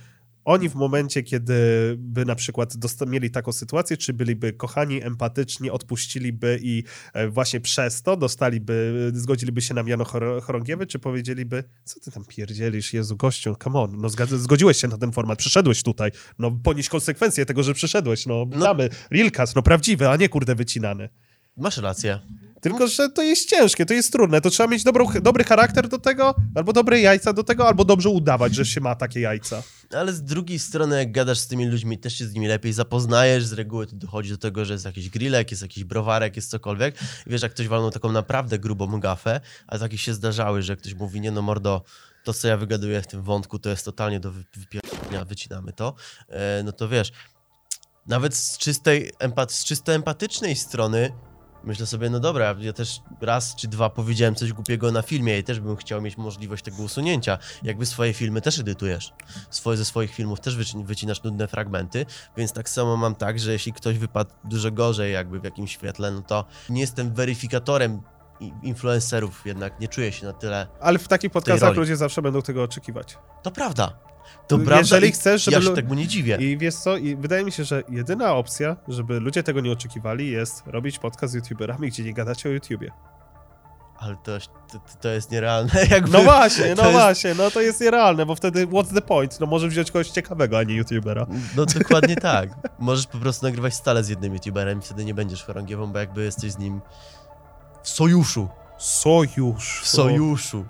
Oni w momencie, kiedy by na przykład dosta- mieli taką sytuację, czy byliby kochani, empatyczni, odpuściliby i właśnie przez to dostaliby, zgodziliby się na miano chor- chorągiewy, czy powiedzieliby, co ty tam pierdzielisz, Jezu, gościu, come on, no zgad- zgodziłeś się na ten format, przyszedłeś tutaj, no ponieś konsekwencje tego, że przyszedłeś, no damy, no. Realcast, no prawdziwy, a nie kurde wycinany. Masz rację. Tylko, że to jest ciężkie, to jest trudne, to trzeba mieć dobrą, dobry charakter do tego, albo dobre jajca do tego, albo dobrze udawać, że się ma takie jajca. Ale z drugiej strony, jak gadasz z tymi ludźmi, też się z nimi lepiej zapoznajesz, z reguły to dochodzi do tego, że jest jakiś grillek, jest jakiś browarek, jest cokolwiek. I wiesz, jak ktoś walnął taką naprawdę grubą gafę, a takie się zdarzały, że ktoś mówi, nie no mordo, to co ja wygaduję w tym wątku, to jest totalnie do wypierdolenia, wycinamy to, e, no to wiesz, nawet z czystej, empat- z czysto empatycznej strony, myślę sobie, no dobra, ja też raz czy dwa powiedziałem coś głupiego na filmie i też bym chciał mieć możliwość tego usunięcia. Jakby swoje filmy też edytujesz. Swoje, ze swoich filmów też wycinasz nudne fragmenty, więc tak samo mam tak, że jeśli ktoś wypadł dużo gorzej jakby w jakimś świetle, no to nie jestem weryfikatorem influencerów, jednak nie czuję się na tyle. Ale w takich podcastach ludzie zawsze będą tego oczekiwać. To prawda. To prawda, chcesz, żeby ja się lu... tego nie dziwię. I wiesz co, i wydaje mi się, że jedyna opcja, żeby ludzie tego nie oczekiwali, jest robić podcast z youtuberami, gdzie nie gadacie o YouTubie. Ale to, to, to jest nierealne. Jakby, no właśnie, no jest... właśnie, no to jest nierealne, bo wtedy what's the point? No możesz wziąć kogoś ciekawego, a nie youtubera. No dokładnie tak. Możesz po prostu nagrywać stale z jednym youtuberem i wtedy nie będziesz chorągiewą, bo jakby jesteś z nim w sojuszu. Sojusz. W sojuszu.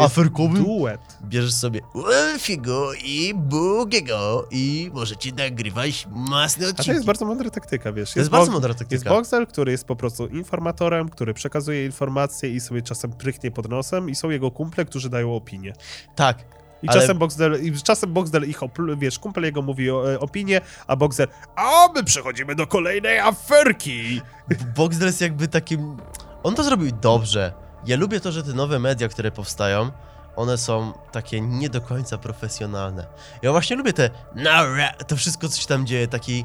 Aferkowy duet. Bierzesz sobie Wolfiego i Bugiego i możecie nagrywać masne odcinki. A to jest bardzo mądra taktyka, wiesz. To jest, jest bardzo bo- mądra taktyka. Jest Boxdel, który jest po prostu informatorem, który przekazuje informacje i sobie czasem prychnie pod nosem i są jego kumple, którzy dają opinię. Tak. I ale... czasem Boxdel, i czasem Boxdel ich, wiesz, kumpel jego mówi o, opinię, a Boxdel, a my przechodzimy do kolejnej aferki. Boxdel jest jakby takim, on to zrobił dobrze. Ja lubię to, że te nowe media, które powstają, one są takie nie do końca profesjonalne. Ja właśnie lubię te, to wszystko, co się tam dzieje, taki,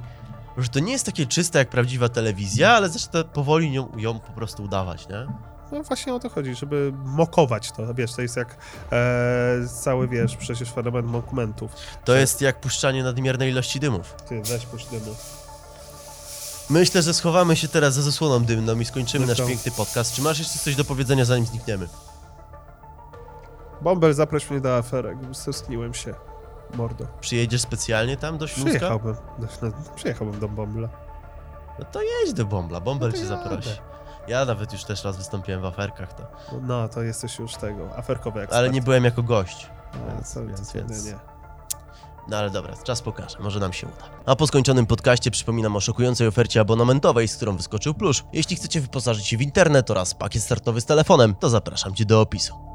że to nie jest takie czyste jak prawdziwa telewizja, ale zresztą powoli ją, ją po prostu udawać, nie? No właśnie o to chodzi, żeby mokować to, wiesz, to jest jak e, cały, wiesz, przecież fenomen mokumentów. To jest jak puszczanie nadmiernej ilości dymów. Ty, weź puść dymu. Myślę, że schowamy się teraz za zasłoną dymną i skończymy Zresztą. nasz piękny podcast. Czy masz jeszcze coś do powiedzenia, zanim znikniemy? Bąbel, zaproś mnie do aferek, stęskniłem się, mordo. Przyjedziesz specjalnie tam do Śląska? Przyjechałbym, przyjechałbym do Bąbla. No to jedź do Bąbla, Bąbel no cię jadę. zaprosi. Ja nawet już też raz wystąpiłem w aferkach. To... No, to jesteś już tego, aferkowy ekspert. Ale nie byłem jako gość. No, więc, co, więc, nie, więc... nie. No ale dobra, czas pokaże, może nam się uda. A po skończonym podcaście przypominam o szokującej ofercie abonamentowej, z którą wyskoczył Plusz. Jeśli chcecie wyposażyć się w internet oraz pakiet startowy z telefonem, to zapraszam Cię do opisu.